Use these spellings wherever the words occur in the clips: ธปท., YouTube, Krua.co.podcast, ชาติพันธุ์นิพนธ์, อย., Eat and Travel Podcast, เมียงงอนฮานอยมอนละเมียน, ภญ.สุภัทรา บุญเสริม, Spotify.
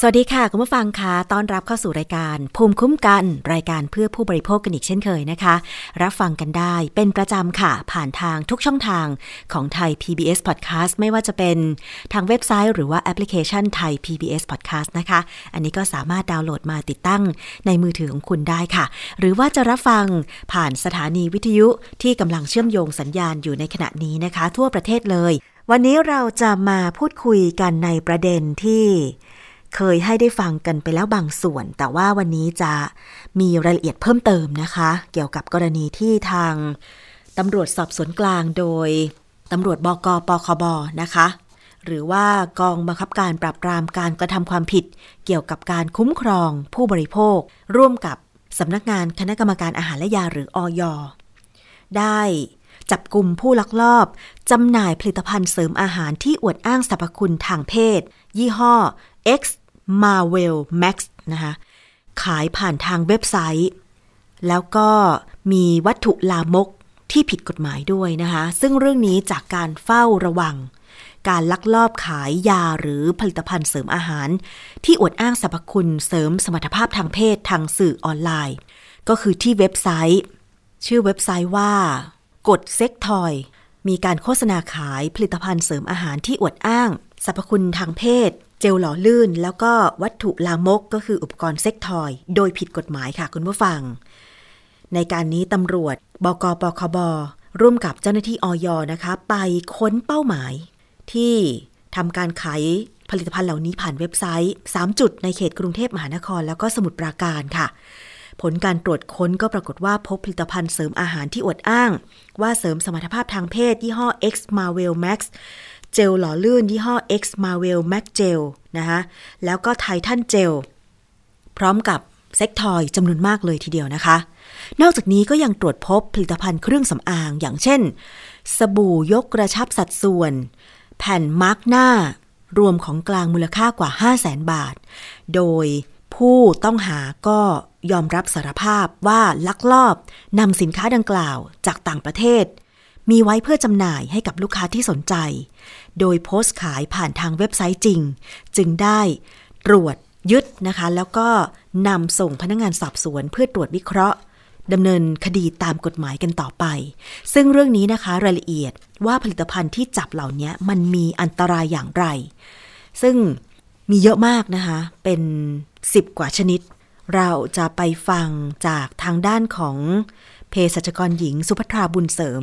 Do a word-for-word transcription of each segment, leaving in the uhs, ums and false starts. สวัสดีค่ะคุณผู้ฟังค่ะต้อนรับเข้าสู่รายการภูมิคุ้มกันรายการเพื่อผู้บริโภคกันอีกเช่นเคยนะคะรับฟังกันได้เป็นประจำค่ะผ่านทางทุกช่องทางของไทย พี บี เอส Podcast ไม่ว่าจะเป็นทางเว็บไซต์หรือว่าแอปพลิเคชันไทย พี บี เอส Podcast นะคะอันนี้ก็สามารถดาวน์โหลดมาติดตั้งในมือถือของคุณได้ค่ะหรือว่าจะรับฟังผ่านสถานีวิทยุที่กำลังเชื่อมโยงสัญญาณอยู่ในขณะนี้นะคะทั่วประเทศเลยวันนี้เราจะมาพูดคุยกันในประเด็นที่เคยให้ได้ฟังกันไปแล้วบางส่วนแต่ว่าวันนี้จะมีรายละเอียดเพิ่มเติมนะคะเกี่ยวกับกรณีที่ทางตำรวจสอบสวนกลางโดยตำรวจบก.ปคบ.นะคะหรือว่ากองบังคับการปราบปรามการกระทำความผิดเกี่ยวกับการคุ้มครองผู้บริโภคร่วมกับสำนักงานคณะกรรมการอาหารและยาหรืออย.ได้จับกุมผู้ลักลอบจำหน่ายผลิตภัณฑ์เสริมอาหารที่อวดอ้างสรรพคุณทางเพศยี่ห้อ X Marvel Max นะคะขายผ่านทางเว็บไซต์แล้วก็มีวัตถุลามกที่ผิดกฎหมายด้วยนะคะซึ่งเรื่องนี้จากการเฝ้าระวังการลักลอบขายยาหรือผลิตภัณฑ์เสริมอาหารที่อวดอ้างสรรพคุณเสริมสมรรถภาพทางเพศทางสื่อออนไลน์ก็คือที่เว็บไซต์ชื่อเว็บไซต์ว่ากดเซ็กทอยมีการโฆษณาขายผลิตภัณฑ์เสริมอาหารที่อวดอ้างสรรพคุณทางเพศเจลหล่อลื่นแล้วก็วัตถุลามกก็คืออุปกรณ์เซ็กทอยโดยผิดกฎหมายค่ะคุณผู้ฟังในการนี้ตำรวจบก.ปคบ.ร่วมกับเจ้าหน้าที่อย.นะคะไปค้นเป้าหมายที่ทำการขายผลิตภัณฑ์เหล่านี้ผ่านเว็บไซต์สามจุดในเขตกรุงเทพมหานครแล้วก็สมุทรปราการค่ะผลการตรวจค้นก็ปรากฏว่าพบผลิตภัณฑ์เสริมอาหารที่อวดอ้างว่าเสริมสมรรถภาพทางเพศยี่ห้อ X Marvel Maxเจลหล่อลื่นยี่ห้อ X Marvel Max Gel นะคะแล้วก็ Titan Gel พร้อมกับเซ็กทอยจำนวนมากเลยทีเดียวนะคะนอกจากนี้ก็ยังตรวจพบผลิตภัณฑ์เครื่องสำอางอย่างเช่นสบู่ยกกระชับสัดส่วนแผ่นมาร์กหน้ารวมของกลางมูลค่ากว่า ห้าแสน บาทโดยผู้ต้องหาก็ยอมรับสารภาพว่าลักลอบนำสินค้าดังกล่าวจากต่างประเทศมีไว้เพื่อจำหน่ายให้กับลูกค้าที่สนใจโดยโพสต์ขายผ่านทางเว็บไซต์จริงจึงได้ตรวจยึดนะคะแล้วก็นำส่งพนักงานสอบสวนเพื่อตรวจวิเคราะห์ดำเนินคดีตามกฎหมายกันต่อไปซึ่งเรื่องนี้นะคะรายละเอียดว่าผลิตภัณฑ์ที่จับเหล่านี้มันมีอันตรายอย่างไรซึ่งมีเยอะมากนะคะเป็นสิบกว่าชนิดเราจะไปฟังจากทางด้านของเภสัชกรหญิงสุภัทราบุญเสริม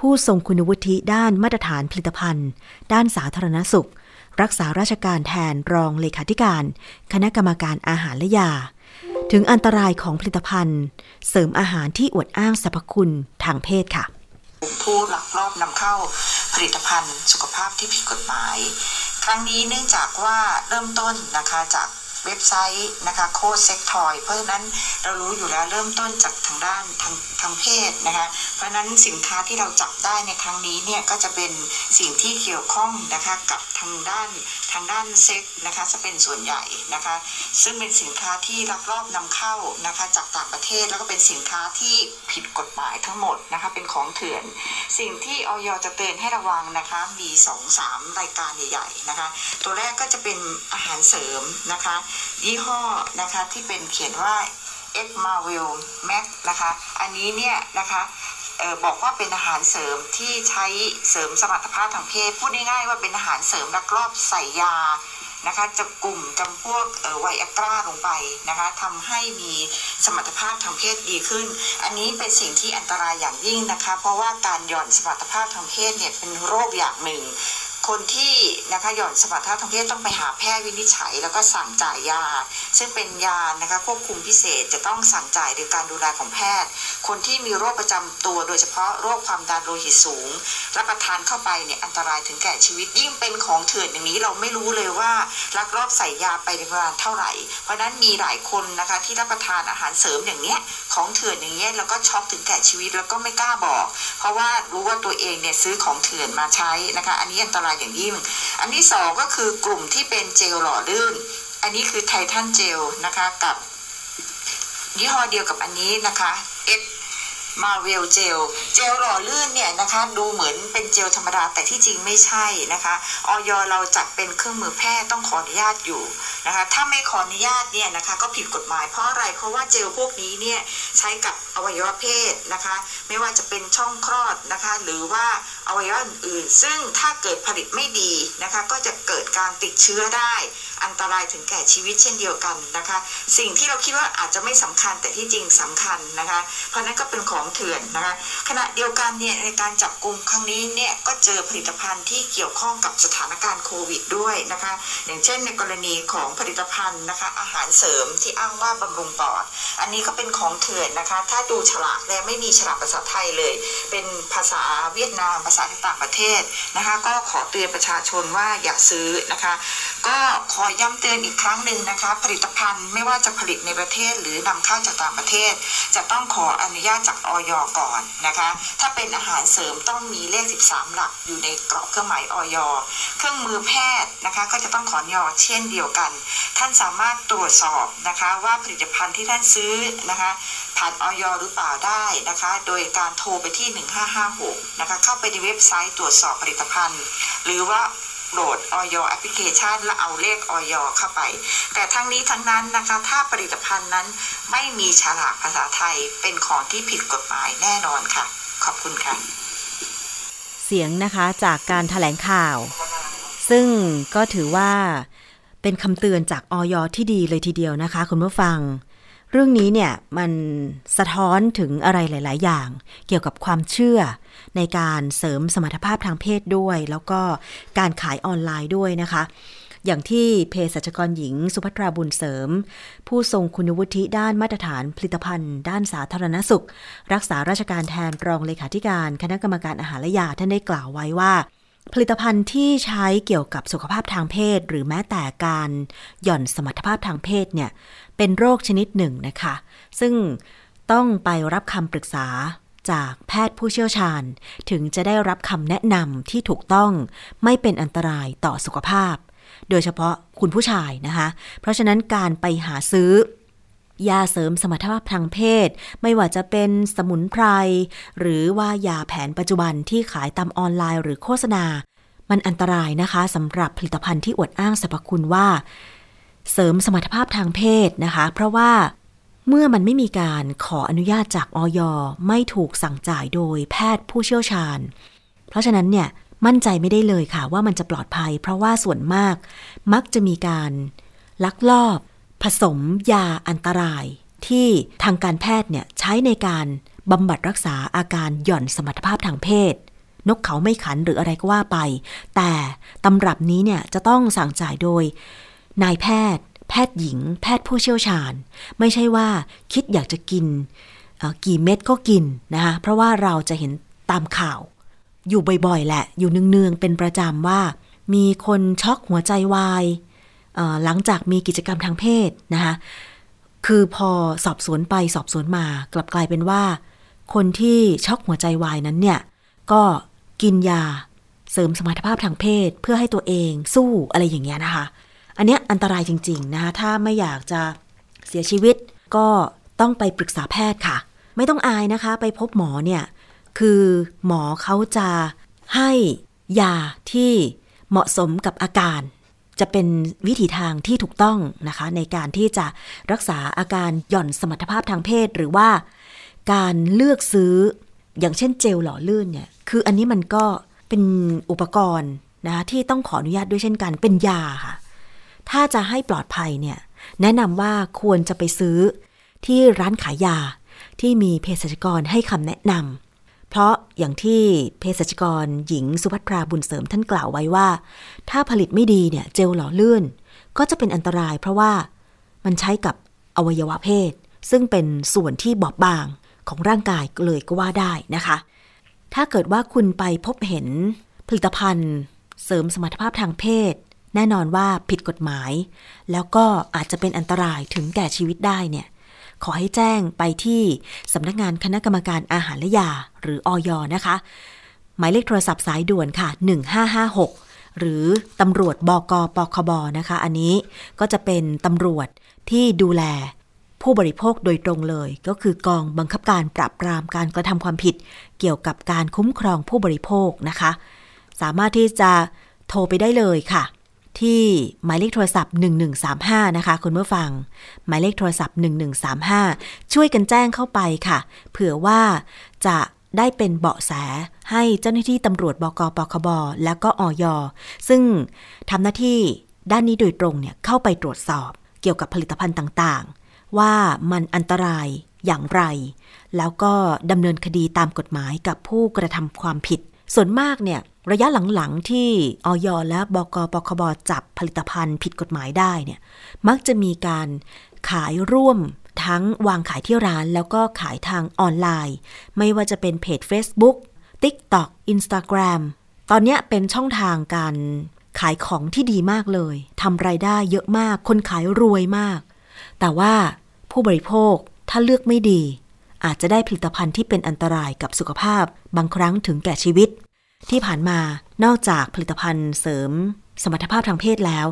ผู้ทรงคุณวุฒิด้านมาตรฐานผลิตภัณฑ์ด้านสาธารณสุขรักษาราชการแทนรองเลขาธิการคณะกรรมการอาหารและยาถึงอันตรายของผลิตภัณฑ์เสริมอาหารที่อวดอ้างสรรพคุณทางเพศค่ะผู้ลักลอบนำเข้าผลิตภัณฑ์สุขภาพที่ผิดกฎหมายครั้งนี้เนื่องจากว่าเริ่มต้นนะคะจากเว็บไซต์นะคะโคเซ็กทอยเพราะฉะนั้นเรารู้อยู่แล้วเริ่มต้นจากทางด้านทางทางเพศนะคะเพราะฉะนั้นสินค้าที่เราจับได้ในครั้งนี้เนี่ยก็จะเป็นสิ่งที่เกี่ยวข้องนะคะกับทางด้านทางด้านเซ็กนะคะจะเป็นส่วนใหญ่นะคะซึ่งเป็นสินค้าที่ลักลอบนำเข้านะคะจากต่างประเทศแล้วก็เป็นสินค้าที่ผิดกฎหมายทั้งหมดนะคะเป็นของเถื่อนสิ่งที่อย.จะเตือนให้ระวังนะคะมี สองถึงสาม รายการใหญ่ๆนะคะตัวแรกก็จะเป็นอาหารเสริมนะคะยี่ห้อนะคะที่เป็นเขียนว่า X Marvel Max นะคะอันนี้เนี่ยนะคะเอ่อบอกว่าเป็นอาหารเสริมที่ใช้เสริมสมรรถภาพทางเพศพูดง่ายๆว่าเป็นอาหารเสริมลักลอบใส่ยานะคะจะกลุ่มจำพวกเอ่อไวอากร้าลงไปนะคะทำให้มีสมรรถภาพทางเพศดีขึ้นอันนี้เป็นสิ่งที่อันตรายอย่างยิ่งนะคะเพราะว่าการหย่อนสมรรถภาพทางเพศเนี่ยเป็นโรคอย่างหนึ่งคนที่นะคะหย่อนสมรรถภาพทางเพศต้องไปหาแพทย์วินิจฉัยแล้วก็สั่งจ่ายยาซึ่งเป็นยานะคะควบคุมพิเศษจะต้องสั่งจ่ายโดยการดูแลของแพทย์คนที่มีโรคประจำตัวโดยเฉพาะโรคความดันโลหิตสูงรับประทานเข้าไปเนี่ยอันตรายถึงแก่ชีวิตยิ่งเป็นของเถื่อนอย่างนี้เราไม่รู้เลยว่าลักลอบใส่ยาไปในปริมาณเท่าไหร่เพราะนั้นมีหลายคนนะคะที่รับประทานอาหารเสริมอย่างเนี้ยของเถื่อนอย่างเนี้ยแล้วก็ช็อกถึงแก่ชีวิตแล้วก็ไม่กล้าบอกเพราะว่ารู้ว่าตัวเองเนี่ยซื้อของเถื่อนมาใช้นะคะอันนี้อันตรายอย่างยิ่งอันที่สองก็คือกลุ่มที่เป็นเจลหล่อลื่นอันนี้คือไททันเจลนะคะกับ ยี่ห้อเดียวกับอันนี้นะคะเอสมาเวลเจลเจลหล่อลื่นเนี่ยนะคะดูเหมือนเป็นเจลธรรมดาแต่ที่จริงไม่ใช่นะคะออยเราจัดเป็นเครื่องมือแพทย์ต้องขออนุญาตอยู่นะคะถ้าไม่ขออนุญาตเนี่ยนะคะก็ผิดกฎหมายเพราะอะไรเพราะว่าเจลพวกนี้เนี่ยใช้กับอวัยวะเพศนะคะไม่ว่าจะเป็นช่องคลอดนะคะหรือว่าอวัยวะอื่นๆซึ่งถ้าเกิดผลิตไม่ดีนะคะก็จะเกิดการติดเชื้อได้อันตรายถึงแก่ชีวิตเช่นเดียวกันนะคะสิ่งที่เราคิดว่าอาจจะไม่สำคัญแต่ที่จริงสำคัญนะคะเพราะนั้นก็เป็นของเถื่อนนะคะขณะเดียวกันเนี่ยในการจับกุมครั้งนี้เนี่ยก็เจอผลิตภัณฑ์ที่เกี่ยวข้องกับสถานการณ์โควิดด้วยนะคะอย่างเช่นในกรณีของผลิตภัณฑ์นะคะอาหารเสริมที่อ้างว่าบำรุงปอดอันนี้ก็เป็นของเถื่อนนะคะถ้าดูฉลากแล้วไม่มีฉลากภาษาไทยเลยเป็นภาษาเวียดนามภาษาต่างประเทศนะคะก็ขอเตือนประชาชนว่าอย่าซื้อนะคะก็ขอย้ำเตือนอีกครั้งหนึ่งนะคะผลิตภัณฑ์ไม่ว่าจะผลิตในประเทศหรือนำเข้าจากต่างประเทศจะต้องขออนุญาตจากออย.ก่อนนะคะถ้าเป็นอาหารเสริมต้องมีเลขสิบสามหลักอยู่ในกรอบเครื่องหมายออย.เครื่องมือแพทย์นะคะก็จะต้องขออนุญาตเช่นเดียวกันท่านสามารถตรวจสอบนะคะว่าผลิตภัณฑ์ที่ท่านซื้อนะคะผ่านออย.หรือเปล่าได้นะคะโดยการโทรไปที่หนึ่งห้าห้าหกนะคะเข้าไปในเว็บไซต์ตรวจสอบผลิตภัณฑ์หรือว่าโหลดออยแอปพลิเคชันและเอาเลขออยเข้าไปแต่ทั้งนี้ทั้งนั้นนะคะถ้าผลิตภัณฑ์นั้นไม่มีฉลากภาษาไทยเป็นของที่ผิดกฎหมายแน่นอนค่ะขอบคุณค่ะเสียงนะคะจากการแถลงข่าวซึ่งก็ถือว่าเป็นคำเตือนจากออยที่ดีเลยทีเดียวนะคะคุณผู้ฟังเรื่องนี้เนี่ยมันสะท้อนถึงอะไรหลายๆอย่างเกี่ยวกับความเชื่อในการเสริมสมรรถภาพทางเพศด้วยแล้วก็การขายออนไลน์ด้วยนะคะอย่างที่เภสัชกรหญิงสุภัทราบุญเสริมผู้ทรงคุณวุฒิด้านมาตรฐานผลิตภัณฑ์ด้านสาธารณสุขรักษาราชการแทนรองเลขาธิการคณะกรรมการอาหารและยาท่านได้กล่าวไว้ว่าผลิตภัณฑ์ที่ใช้เกี่ยวกับสุขภาพทางเพศหรือแม้แต่การหย่อนสมรรถภาพทางเพศเนี่ยเป็นโรคชนิดหนึ่งนะคะซึ่งต้องไปรับคำปรึกษาจากแพทย์ผู้เชี่ยวชาญถึงจะได้รับคำแนะนำที่ถูกต้องไม่เป็นอันตรายต่อสุขภาพโดยเฉพาะคุณผู้ชายนะคะเพราะฉะนั้นการไปหาซื้อยาเสริมสมรรถภาพทางเพศไม่ว่าจะเป็นสมุนไพรหรือว่ายาแผนปัจจุบันที่ขายตามออนไลน์หรือโฆษณามันอันตรายนะคะสำหรับผลิตภัณฑ์ที่อวดอ้างสรรพคุณว่าเสริมสมรรถภาพทางเพศนะคะเพราะว่าเมื่อมันไม่มีการขออนุญาตจากอย.ไม่ถูกสั่งจ่ายโดยแพทย์ผู้เชี่ยวชาญเพราะฉะนั้นเนี่ยมั่นใจไม่ได้เลยค่ะว่ามันจะปลอดภัยเพราะว่าส่วนมากมักจะมีการลักลอบผสมยาอันตรายที่ทางการแพทย์เนี่ยใช้ในการบำบัดรักษาอาการหย่อนสมรรถภาพทางเพศนกเขาไม่ขันหรืออะไรก็ว่าไปแต่ตำรับนี้เนี่ยจะต้องสั่งจ่ายโดยนายแพทย์แพทย์หญิงแพทย์ผู้เชี่ยวชาญไม่ใช่ว่าคิดอยากจะกินกี่เม็ดก็กินนะคะเพราะว่าเราจะเห็นตามข่าวอยู่บ่อยๆแหละอยู่เนืองๆเป็นประจำว่ามีคนช็อกหัวใจวายหลังจากมีกิจกรรมทางเพศนะคะคือพอสอบสวนไปสอบสวนมากลับกลายเป็นว่าคนที่ช็อกหัวใจวายนั้นเนี่ยก็กินยาเสริมสมรรถภาพทางเพศเพื่อให้ตัวเองสู้อะไรอย่างเงี้ยนะคะอันนี้อันตรายจริงๆนะคะถ้าไม่อยากจะเสียชีวิตก็ต้องไปปรึกษาแพทย์ค่ะไม่ต้องอายนะคะไปพบหมอเนี่ยคือหมอเขาจะให้ยาที่เหมาะสมกับอาการจะเป็นวิธีทางที่ถูกต้องนะคะในการที่จะรักษาอาการหย่อนสมรรถภาพทางเพศหรือว่าการเลือกซื้ออย่างเช่นเจลหล่อลื่นเนี่ยคืออันนี้มันก็เป็นอุปกรณ์นะที่ต้องขออนุญาตด้วยเช่นกันเป็นยาค่ะถ้าจะให้ปลอดภัยเนี่ยแนะนำว่าควรจะไปซื้อที่ร้านขายยาที่มีเภสัชกรให้คำแนะนำเพราะอย่างที่เภสัชกรหญิงสุภัทราบุญเสริมท่านกล่าวไว้ว่าถ้าผลิตไม่ดีเนี่ยเจลหล่อลื่นก็จะเป็นอันตรายเพราะว่ามันใช้กับอวัยวะเพศซึ่งเป็นส่วนที่บอบบางของร่างกายเลยก็ว่าได้นะคะถ้าเกิดว่าคุณไปพบเห็นผลิตภัณฑ์เสริมสมรรถภาพทางเพศแน่นอนว่าผิดกฎหมายแล้วก็อาจจะเป็นอันตรายถึงแก่ชีวิตได้เนี่ยขอให้แจ้งไปที่สำนักงานคณะกรรมการอาหารและยาหรืออย.นะคะหมายเลขโทรศัพท์สายด่วนค่ะหนึ่งห้าห้าหกหรือตำรวจบก.ปคบ.นะคะอันนี้ก็จะเป็นตำรวจที่ดูแล ผู้บริโภคโดยตรงเลยก็คือกองบังคับการปราบปรามการกระทำความผิดเกี่ยวกับการคุ้มครองผู้บริโภคนะคะสามารถที่จะโทรไปได้เลยค่ะที่หมายเลขโทรศัพท์หนึ่งหนึ่งสามห้านะคะคุณผู้ฟังหมายเลขโทรศัพท์หนึ่งหนึ่งสามห้าช่วยกันแจ้งเข้าไปค่ะเผื่อว่าจะได้เป็นเบาะแสให้เจ้าหน้าที่ตำรวจบก.ปคบ.และก็อย.ซึ่งทำหน้าที่ด้านนี้โดยตรงเนี่ยเข้าไปตรวจสอบเกี่ยวกับผลิตภัณฑ์ต่างๆว่ามันอันตรายอย่างไรแล้วก็ดำเนินคดีตามกฎหมายกับผู้กระทำความผิดส่วนมากเนี่ยระยะหลังๆที่อย.และบก.ปคบ.จับผลิตภัณฑ์ผิดกฎหมายได้เนี่ยมักจะมีการขายร่วมทั้งวางขายที่ร้านแล้วก็ขายทางออนไลน์ไม่ว่าจะเป็นเพจ Facebook TikTok Instagram ตอนนี้เป็นช่องทางการขายของที่ดีมากเลยทำรายได้เยอะมากคนขายรวยมากแต่ว่าผู้บริโภคถ้าเลือกไม่ดีอาจจะได้ผลิตภัณฑ์ที่เป็นอันตรายกับสุขภาพบางครั้งถึงแก่ชีวิตที่ผ่านมานอกจากผลิตภัณฑ์เสริมสมรรถภาพทางเพศแล้ว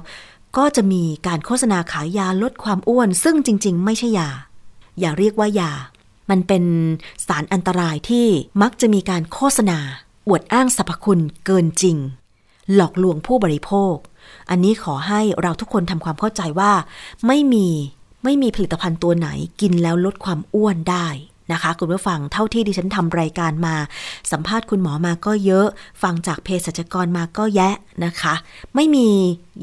ก็จะมีการโฆษณาขายยาลดความอ้วนซึ่งจริงๆไม่ใช่ยาอย่าเรียกว่ายามันเป็นสารอันตรายที่มักจะมีการโฆษณาอวดอ้างสรรพคุณเกินจริงหลอกลวงผู้บริโภคอันนี้ขอให้เราทุกคนทำความเข้าใจว่าไม่มีไม่มีผลิตภัณฑ์ตัวไหนกินแล้วลดความอ้วนได้นะคะคุณผู้ฟังเท่าที่ดิฉันทำรายการมาสัมภาษณ์คุณหมอมาก็เยอะฟังจากเภสัชกรมาก็แยะนะคะไม่มี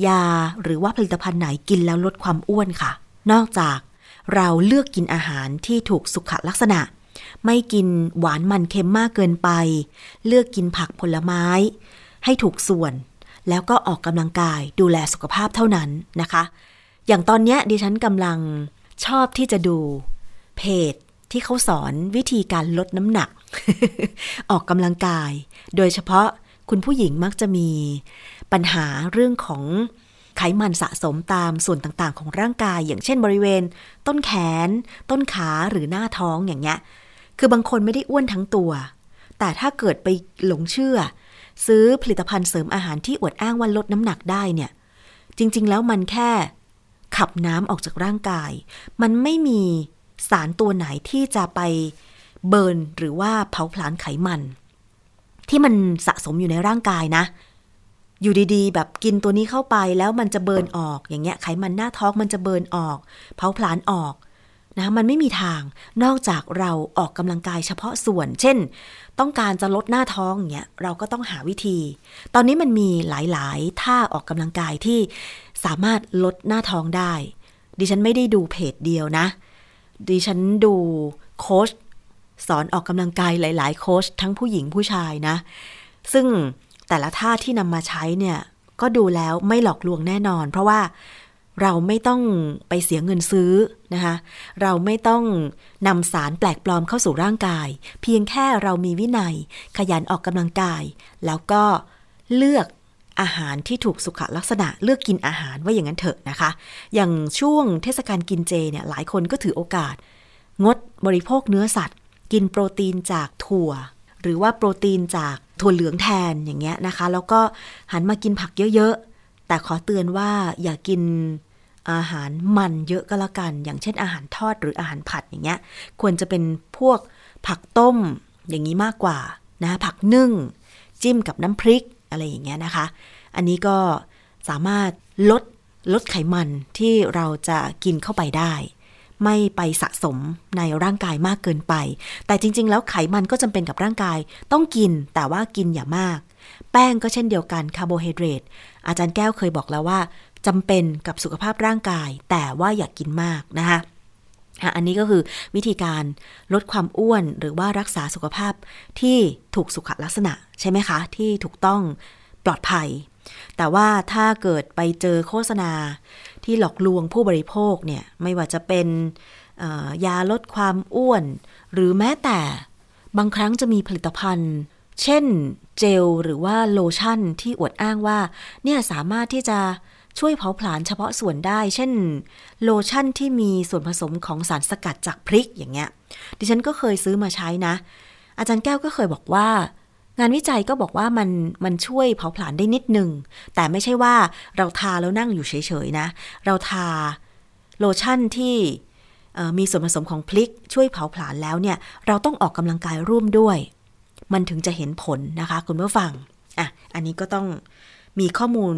ยาหรือว่าผลิตภัณฑ์ไหนกินแล้วลดความอ้วนค่ะนอกจากเราเลือกกินอาหารที่ถูกสุขลักษณะไม่กินหวานมันเค็มมากเกินไปเลือกกินผักผลไม้ให้ถูกส่วนแล้วก็ออกกำลังกายดูแลสุขภาพเท่านั้นนะคะอย่างตอนนี้ดิฉันกำลังชอบที่จะดูเพจที่เขาสอนวิธีการลดน้ำหนัก ออกกำลังกายโดยเฉพาะคุณผู้หญิงมักจะมีปัญหาเรื่องของไขมันสะสมตามส่วนต่างๆของร่างกายอย่างเช่นบริเวณต้นแขนต้นขาหรือหน้าท้องอย่างเงี้ยคือบางคนไม่ได้อ้วนทั้งตัวแต่ถ้าเกิดไปหลงเชื่อซื้อผลิตภัณฑ์เสริมอาหารที่อวดอ้างว่าลดน้ำหนักได้เนี่ยจริงๆแล้วมันแค่ขับน้ำออกจากร่างกายมันไม่มีสารตัวไหนที่จะไปเบิร์นหรือว่าเผาผลาญไขมันที่มันสะสมอยู่ในร่างกายนะอยู่ดีๆแบบกินตัวนี้เข้าไปแล้วมันจะเบิร์นออกอย่างเงี้ยไขมันหน้าท้องมันจะเบิร์นออกเผาผลาญออกนะมันไม่มีทางนอกจากเราออกกำลังกายเฉพาะส่วนเช่นต้องการจะลดหน้าท้องอย่างเงี้ยเราก็ต้องหาวิธีตอนนี้มันมีหลายๆท่าออกกำลังกายที่สามารถลดหน้าท้องได้ดิฉันไม่ได้ดูเพจเดียวนะดิฉันดูโค้ชสอนออกกำลังกายหลายๆโค้ชทั้งผู้หญิงผู้ชายนะซึ่งแต่ละท่าที่นำมาใช้เนี่ยก็ดูแล้วไม่หลอกลวงแน่นอนเพราะว่าเราไม่ต้องไปเสียเงินซื้อนะคะเราไม่ต้องนำสารแปลกปลอมเข้าสู่ร่างกายเพียงแค่เรามีวินัยขยันออกกำลังกายแล้วก็เลือกอาหารที่ถูกสุขลักษณะเลือกกินอาหารว่าอย่างนั้นเถอะนะคะอย่างช่วงเทศกาลกินเจเนี่ยหลายคนก็ถือโอกาสงดบริโภคเนื้อสัตว์กินโปรตีนจากถั่วหรือว่าโปรตีนจากถั่วเหลืองแทนอย่างเงี้ยนะคะแล้วก็หันมากินผักเยอะๆแต่ขอเตือนว่าอย่ากินอาหารมันเยอะก็แล้วกันอย่างเช่นอาหารทอดหรืออาหารผัดอย่างเงี้ยควรจะเป็นพวกผักต้มอย่างนี้มากกว่านะผักนึ่งจิ้มกับน้ำพริกอะไรอย่างเงี้ยนะคะอันนี้ก็สามารถลดลดไขมันที่เราจะกินเข้าไปได้ไม่ไปสะสมในร่างกายมากเกินไปแต่จริงๆแล้วไขมันก็จำเป็นกับร่างกายต้องกินแต่ว่ากินอย่ามากแป้งก็เช่นเดียวกันคาร์โบไฮเดรตอาจารย์แก้วเคยบอกแล้วว่าจำเป็นกับสุขภาพร่างกายแต่ว่าอย่ากินมากนะคะอันนี้ก็คือวิธีการลดความอ้วนหรือว่ารักษาสุขภาพที่ถูกสุขลักษณะใช่ไหมคะที่ถูกต้องปลอดภัยแต่ว่าถ้าเกิดไปเจอโฆษณาที่หลอกลวงผู้บริโภคเนี่ยไม่ว่าจะเป็นยาลดความอ้วนหรือแม้แต่บางครั้งจะมีผลิตภัณฑ์เช่นเจลหรือว่าโลชั่นที่อวดอ้างว่าเนี่ยสามารถที่จะช่วยเผาผลาญเฉพาะส่วนได้เช่นโลชั่นที่มีส่วนผสมของสารสกัดจากพริกอย่างเงี้ยดิฉันก็เคยซื้อมาใช้นะอาจารย์แก้วก็เคยบอกว่างานวิจัยก็บอกว่ามันมันช่วยเผาผลาญได้นิดนึงแต่ไม่ใช่ว่าเราทาแล้วนั่งอยู่เฉยๆนะเราทาโลชั่นที่ มีส่วนผสมของพริกช่วยเผาผลาญแล้วเนี่ยเราต้องออกกำลังกายร่วมด้วยมันถึงจะเห็นผลนะคะคุณผู้ฟังอ่ะอันนี้ก็ต้องมีข้อมูล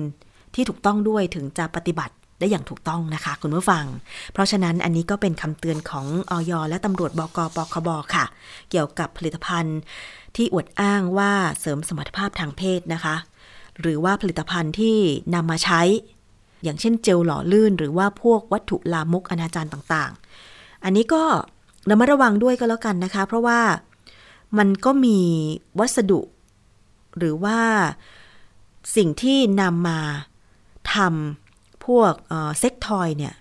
ที่ถูกต้องด้วยถึงจะปฏิบัติได้อย่างถูกต้องนะคะคุณผู้ฟังเพราะฉะนั้นอันนี้ก็เป็นคำเตือนของอย.และตำรวจบก.ปคบ.ค่ะเกี่ยวกับผลิตภัณฑ์ที่อวดอ้างว่าเสริมสมรรถภาพทางเพศนะคะหรือว่าผลิตภัณฑ์ที่นำมาใช้อย่างเช่นเจลหล่อลื่นหรือว่าพวกวัตถุลามกอนาจารต่างๆอันนี้ก็ระมัดระวังด้วยก็แล้วกันนะคะเพราะว่ามันก็มีวัสดุหรือว่าสิ่งที่นำมาทำพวกเซ็กทอยเนี่ย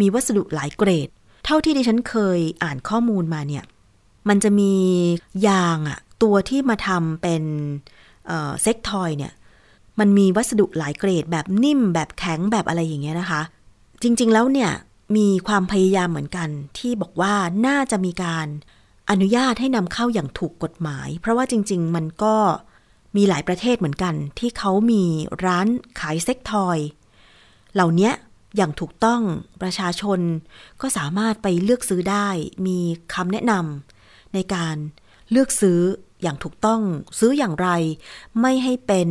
มีวัสดุหลายเกรดเท่าที่ดิฉันเคยอ่านข้อมูลมาเนี่ยมันจะมียางอะตัวที่มาทำเป็นเซ็กทอยเนี่ยมันมีวัสดุหลายเกรดแบบนิ่มแบบแข็งแบบอะไรอย่างเงี้ยนะคะจริงๆแล้วเนี่ยมีความพยายามเหมือนกันที่บอกว่าน่าจะมีการอนุญาตให้นำเข้าอย่างถูกกฎหมายเพราะว่าจริงๆมันก็มีหลายประเทศเหมือนกันที่เขามีร้านขายเซ็กทอยเหล่านี้อย่างถูกต้องประชาชนก็สามารถไปเลือกซื้อได้มีคำแนะนำในการเลือกซื้ออย่างถูกต้องซื้ออย่างไรไม่ให้เป็น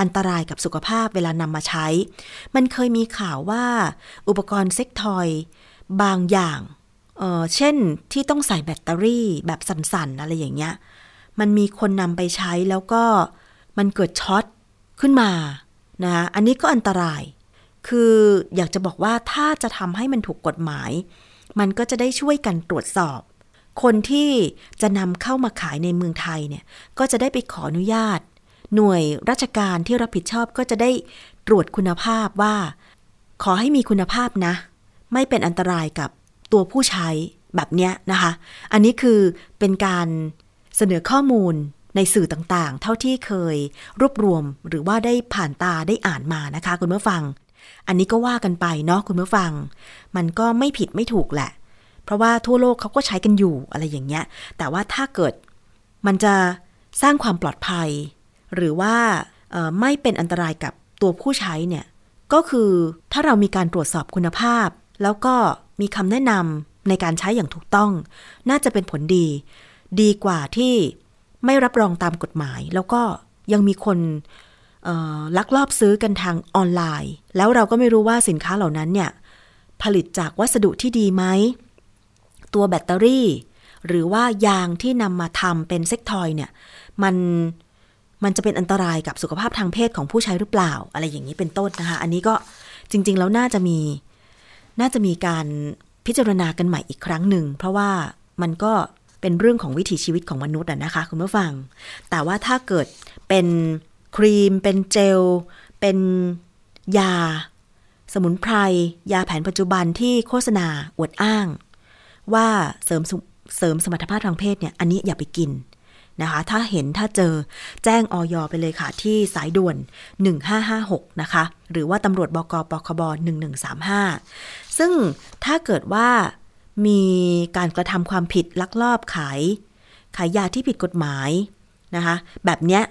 อันตรายกับสุขภาพเวลานำมาใช้มันเคยมีข่าวว่าอุปกรณ์เซ็กทอยบางอย่างเอ่อเช่นที่ต้องใส่แบตเตอรี่แบบสั่นๆอะไรอย่างเงี้ยมันมีคนนำไปใช้แล้วก็มันเกิดช็อตขึ้นมานะอันนี้ก็อันตรายคืออยากจะบอกว่าถ้าจะทำให้มันถูกกฎหมายมันก็จะได้ช่วยกันตรวจสอบคนที่จะนำเข้ามาขายในเมืองไทยเนี่ยก็จะได้ไปขออนุญาตหน่วยราชการที่รับผิดชอบก็จะได้ตรวจคุณภาพว่าขอให้มีคุณภาพนะไม่เป็นอันตรายกับตัวผู้ใช้แบบเนี้ยนะคะอันนี้คือเป็นการเสนอข้อมูลในสื่อต่างๆเท่าที่เคยรวบรวมหรือว่าได้ผ่านตาได้อ่านมานะคะคุณผู้ฟังอันนี้ก็ว่ากันไปเนาะคุณผู้ฟังมันก็ไม่ผิดไม่ถูกแหละเพราะว่าทั่วโลกเขาก็ใช้กันอยู่อะไรอย่างเงี้ยแต่ว่าถ้าเกิดมันจะสร้างความปลอดภัยหรือว่าไม่เป็นอันตรายกับตัวผู้ใช้เนี่ยก็คือถ้าเรามีการตรวจสอบคุณภาพแล้วก็มีคำแนะนำในการใช้อย่างถูกต้องน่าจะเป็นผลดีดีกว่าที่ไม่รับรองตามกฎหมายแล้วก็ยังมีคนลักลอบซื้อกันทางออนไลน์แล้วเราก็ไม่รู้ว่าสินค้าเหล่านั้นเนี่ยผลิตจากวัสดุที่ดีไหมตัวแบตเตอรี่หรือว่ายางที่นำมาทำเป็นเซ็กทอยเนี่ยมันมันจะเป็นอันตรายกับสุขภาพทางเพศของผู้ใช้หรือเปล่าอะไรอย่างนี้เป็นต้นนะคะอันนี้ก็จริงๆแล้วน่าจะมีน่าจะมีการพิจารณากันใหม่อีกครั้งหนึ่งเพราะว่ามันก็เป็นเรื่องของวิถีชีวิตของมนุษย์อะนะคะคุณผู้ฟังแต่ว่าถ้าเกิดเป็นครีมเป็นเจลเป็นยาสมุนไพรยาแผนปัจจุบันที่โฆษณาอวดอ้างว่าเสริมเสริมสมรรถภาพทางเพศเนี่ยอันนี้อย่าไปกินนะคะถ้าเห็นถ้าเจอแจ้งอย.ไปเลยค่ะที่สายด่วนหนึ่งห้าห้าหกนะคะหรือว่าตำรวจบก.ปคบหนึ่งหนึ่งสามห้าซึ่งถ้าเกิดว่ามีการกระทำความผิดลักลอบขายขายยาที่ผิดกฎหมายนะคะแบบเนี้ย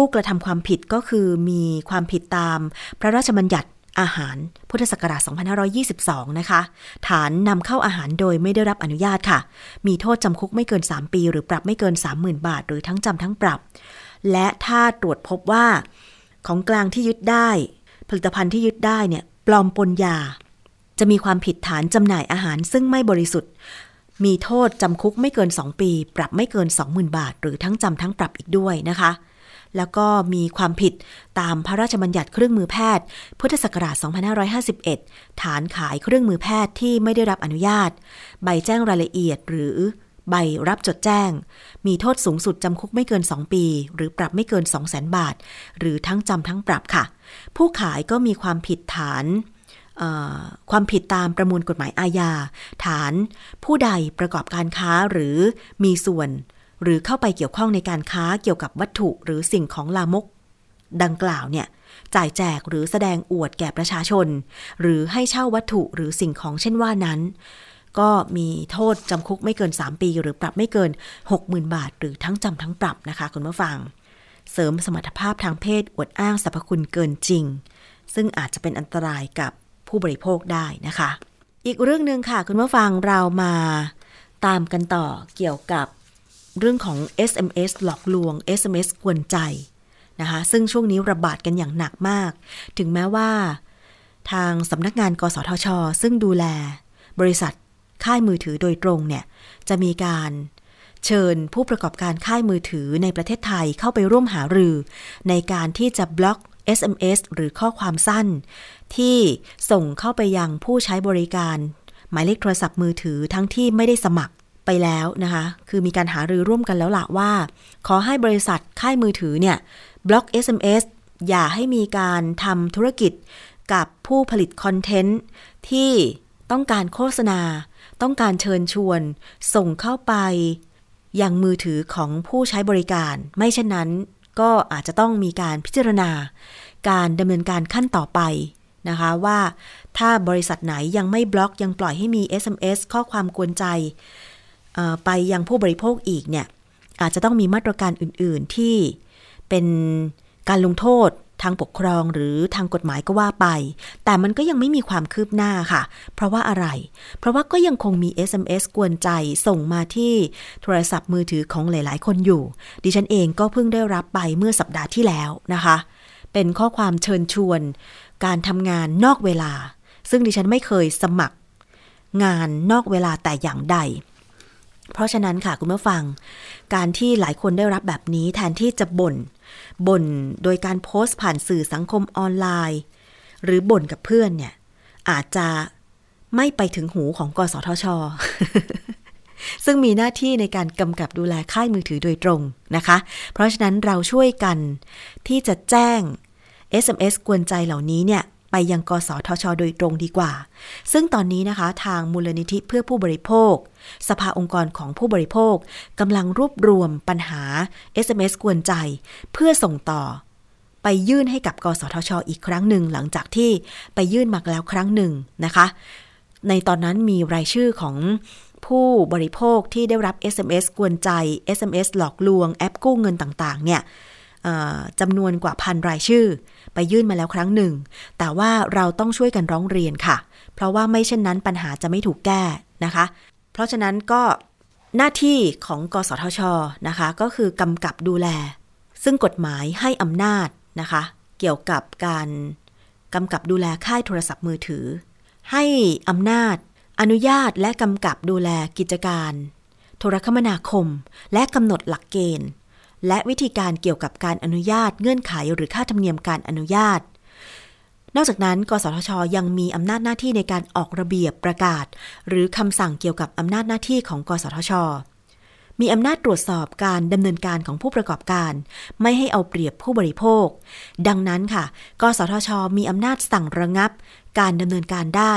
ผู้กระทำความผิดก็คือมีความผิดตามพระราชบัญญัติอาหารพุทธศักราชสองพันห้าร้อยยี่สิบสองนะคะฐานนำเข้าอาหารโดยไม่ได้รับอนุญาตค่ะมีโทษจำคุกไม่เกินสามปีหรือปรับไม่เกิน สามหมื่น บาทหรือทั้งจำทั้งปรับและถ้าตรวจพบว่าของกลางที่ยึดได้ผลิตภัณฑ์ที่ยึดได้เนี่ยปลอมปนยาจะมีความผิดฐานจำหน่ายอาหารซึ่งไม่บริสุทธิ์มีโทษจำคุกไม่เกินสองปีปรับไม่เกิน สองหมื่น บาทหรือทั้งจำทั้งปรับอีกด้วยนะคะแล้วก็มีความผิดตามพระราชบัญญัติเครื่องมือแพทย์พุทธศักราชสองพันห้าร้อยห้าสิบเอ็ดฐานขายเครื่องมือแพทย์ที่ไม่ได้รับอนุญาตใบแจ้งรายละเอียดหรือใบรับจดแจ้งมีโทษสูงสุดจำคุกไม่เกินสองปีหรือปรับไม่เกิน สองแสน บาทหรือทั้งจำทั้งปรับค่ะผู้ขายก็มีความผิดฐานความผิดตามประมวลกฎหมายอาญาฐานผู้ใดประกอบการค้าหรือมีส่วนหรือเข้าไปเกี่ยวข้องในการค้าเกี่ยวกับวัตถุหรือสิ่งของลามกดังกล่าวเนี่ยจ่ายแจกหรือแสดงอวดแก่ประชาชนหรือให้เช่าวัตถุหรือสิ่งของเช่นว่านั้นก็มีโทษจำคุกไม่เกินสามปีหรือปรับไม่เกิน หกหมื่น บาทหรือทั้งจำทั้งปรับนะคะคุณผู้ฟังเสริมสมรรถภาพทางเพศอวดอ้างสรรพคุณเกินจริงซึ่งอาจจะเป็นอันตรายกับผู้บริโภคได้นะคะ อีกเรื่องนึงค่ะคุณผู้ฟังเรามาตามกันต่อเกี่ยวกับเรื่องของ เอส เอ็ม เอส หลอกลวง เอส เอ็ม เอส กวนใจนะคะซึ่งช่วงนี้ระบาดกันอย่างหนักมากถึงแม้ว่าทางสำนักงานกสทช.ซึ่งดูแลบริษัทค่ายมือถือโดยตรงเนี่ยจะมีการเชิญผู้ประกอบการค่ายมือถือในประเทศไทยเข้าไปร่วมหารือในการที่จะบล็อก เอส เอ็ม เอส หรือข้อความสั้นที่ส่งเข้าไปยังผู้ใช้บริการหมายเลขโทรศัพท์มือถือทั้งที่ไม่ได้สมัครไปแล้วนะคะคือมีการหารือร่วมกันแล้วล่ะว่าขอให้บริษัทค่ายมือถือเนี่ยบล็อก เอส เอ็ม เอส อย่าให้มีการทำธุรกิจกับผู้ผลิตคอนเทนต์ที่ต้องการโฆษณาต้องการเชิญชวนส่งเข้าไปยังมือถือของผู้ใช้บริการไม่เช่นนั้นก็อาจจะต้องมีการพิจารณาการดำเนินการขั้นต่อไปนะคะว่าถ้าบริษัทไหนยังไม่บล็อกยังปล่อยให้มี เอส เอ็ม เอส ข้อความกวนใจไปยังผู้บริโภคอีกเนี่ยอาจจะต้องมีมาตรการอื่นๆที่เป็นการลงโทษทางปกครองหรือทางกฎหมายก็ว่าไปแต่มันก็ยังไม่มีความคืบหน้าค่ะเพราะว่าอะไรเพราะว่าก็ยังคงมี เอส เอ็ม เอส กวนใจส่งมาที่โทรศัพท์มือถือของหลายๆคนอยู่ดิฉันเองก็เพิ่งได้รับไปเมื่อสัปดาห์ที่แล้วนะคะเป็นข้อความเชิญชวนการทำงานนอกเวลาซึ่งดิฉันไม่เคยสมัครงานนอกเวลาแต่อย่างใดเพราะฉะนั้นค่ะคุณผู้ฟังการที่หลายคนได้รับแบบนี้แทนที่จะบ่นบ่นโดยการโพสต์ผ่านสื่อสังคมออนไลน์หรือบ่นกับเพื่อนเนี่ยอาจจะไม่ไปถึงหูของกสทช. ซึ่งมีหน้าที่ในการกำกับดูแลค่ายมือถือโดยตรงนะคะเพราะฉะนั้นเราช่วยกันที่จะแจ้ง เอส เอ็ม เอส กวนใจเหล่านี้เนี่ยไปยังกสทช.โดยตรงดีกว่าซึ่งตอนนี้นะคะทางมูลนิธิเพื่อผู้บริโภคสภาองค์กรของผู้บริโภคกำลังรวบรวมปัญหา เอส เอ็ม เอส กวนใจเพื่อส่งต่อไปยื่นให้กับกสทช.อีกครั้งหนึ่งหลังจากที่ไปยื่นมาแล้วครั้งหนึ่งนะคะในตอนนั้นมีรายชื่อของผู้บริโภคที่ได้รับ เอส เอ็ม เอส กวนใจ เอส เอ็ม เอส หลอกลวงแอปกู้เงินต่างๆเนี่ยจำนวนกว่าพันรายชื่อไปยื่นมาแล้วครั้งหนึ่งแต่ว่าเราต้องช่วยกันร้องเรียนค่ะเพราะว่าไม่เช่นนั้นปัญหาจะไม่ถูกแก้นะคะเพราะฉะนั้นก็หน้าที่ของกสทช.นะคะก็คือกำกับดูแลซึ่งกฎหมายให้อำนาจนะคะเกี่ยวกับการกำกับดูแลค่ายโทรศัพท์มือถือให้อำนาจอนุญาตและกำกับดูแลกิจการโทรคมนาคมและกำหนดหลักเกณฑ์และวิธีการเกี่ยวกับการอนุญาตเงื่อนไขหรือค่าธรรมเนียมการอนุญาตนอกจากนั้นกสทช.ยังมีอำนาจหน้าที่ในการออกระเบียบประกาศหรือคำสั่งเกี่ยวกับอำนาจหน้าที่ของกสทช.มีอำนาจตรวจสอบการดำเนินการของผู้ประกอบการไม่ให้เอาเปรียบผู้บริโภคดังนั้นค่ะกสทช.มีอำนาจสั่งระงับการดำเนินการได้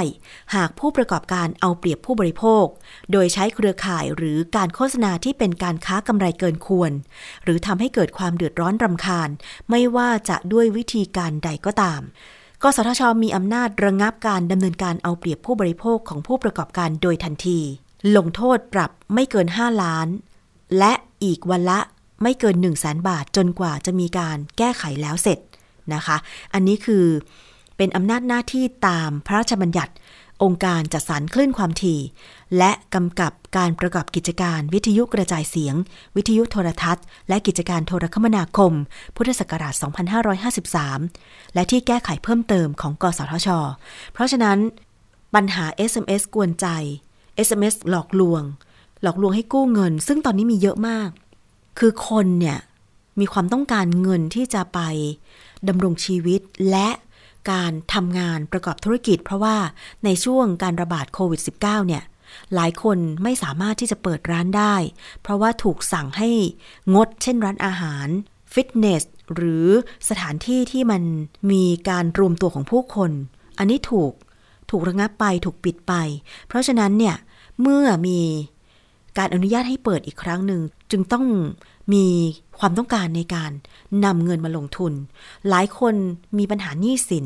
หากผู้ประกอบการเอาเปรียบผู้บริโภคโดยใช้เครือข่ายหรือการโฆษณาที่เป็นการค้ากำไรเกินควรหรือทำให้เกิดความเดือดร้อนรำคาญไม่ว่าจะด้วยวิธีการใดก็ตามกสทช.มีอำนาจระงับการดำเนินการเอาเปรียบผู้บริโภคของผู้ประกอบการโดยทันทีลงโทษปรับไม่เกินห้าล้านและอีกวันละไม่เกิน หนึ่งแสน บาทจนกว่าจะมีการแก้ไขแล้วเสร็จนะคะอันนี้คือเป็นอำนาจหน้าที่ตามพระราชบัญญัติองค์การจัดสรรคลื่นความถี่และกำกับการประกอบกิจการวิทยุกระจายเสียงวิทยุโทรทัศน์และกิจการโทรคมนาคมพุทธศักราชสองพันห้าร้อยห้าสิบสามและที่แก้ไขเพิ่มเติมของกสทช.เพราะฉะนั้นปัญหา เอส เอ็ม เอส กวนใจ เอส เอ็ม เอส หลอกลวงหลอกลวงให้กู้เงินซึ่งตอนนี้มีเยอะมากคือคนเนี่ยมีความต้องการเงินที่จะไปดำรงชีวิตและการทำงานประกอบธุรกิจเพราะว่าในช่วงการระบาดโควิด สิบเก้า เนี่ยหลายคนไม่สามารถที่จะเปิดร้านได้เพราะว่าถูกสั่งให้งดเช่นร้านอาหารฟิตเนสหรือสถานที่ที่มันมีการรวมตัวของผู้คนอันนี้ถูกถูกระงับไปถูกปิดไปเพราะฉะนั้นเนี่ยเมื่อมีการอนุญาตให้เปิดอีกครั้งหนึ่งจึงต้องมีความต้องการในการนำเงินมาลงทุนหลายคนมีปัญหาหนี้สิน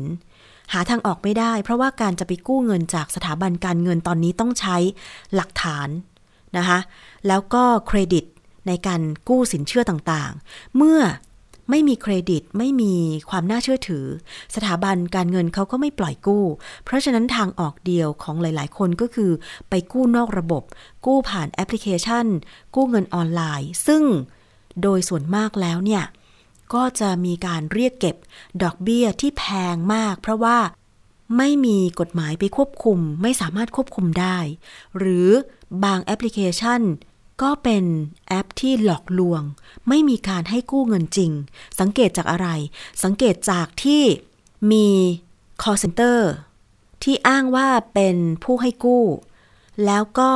หาทางออกไม่ได้เพราะว่าการจะไปกู้เงินจากสถาบันการเงินตอนนี้ต้องใช้หลักฐานนะคะแล้วก็เครดิตในการกู้สินเชื่อต่างๆเมื่อ ไม่มีเครดิตไม่มีความน่าเชื่อถือสถาบันการเงินเขาก็ไม่ปล่อยกู้เพราะฉะนั้นทางออกเดียวของหลายๆคนก็คือไปกู้นอกระบบกู้ผ่านแอปพลิเคชันกู้เงินออนไลน์ซึ่งโดยส่วนมากแล้วเนี่ยก็จะมีการเรียกเก็บดอกเบี้ยที่แพงมากเพราะว่าไม่มีกฎหมายไปควบคุมไม่สามารถควบคุมได้หรือบางแอปพลิเคชันก็เป็นแอปที่หลอกลวงไม่มีการให้กู้เงินจริงสังเกตจากอะไรสังเกตจากที่มี call center ที่อ้างว่าเป็นผู้ให้กู้แล้วก็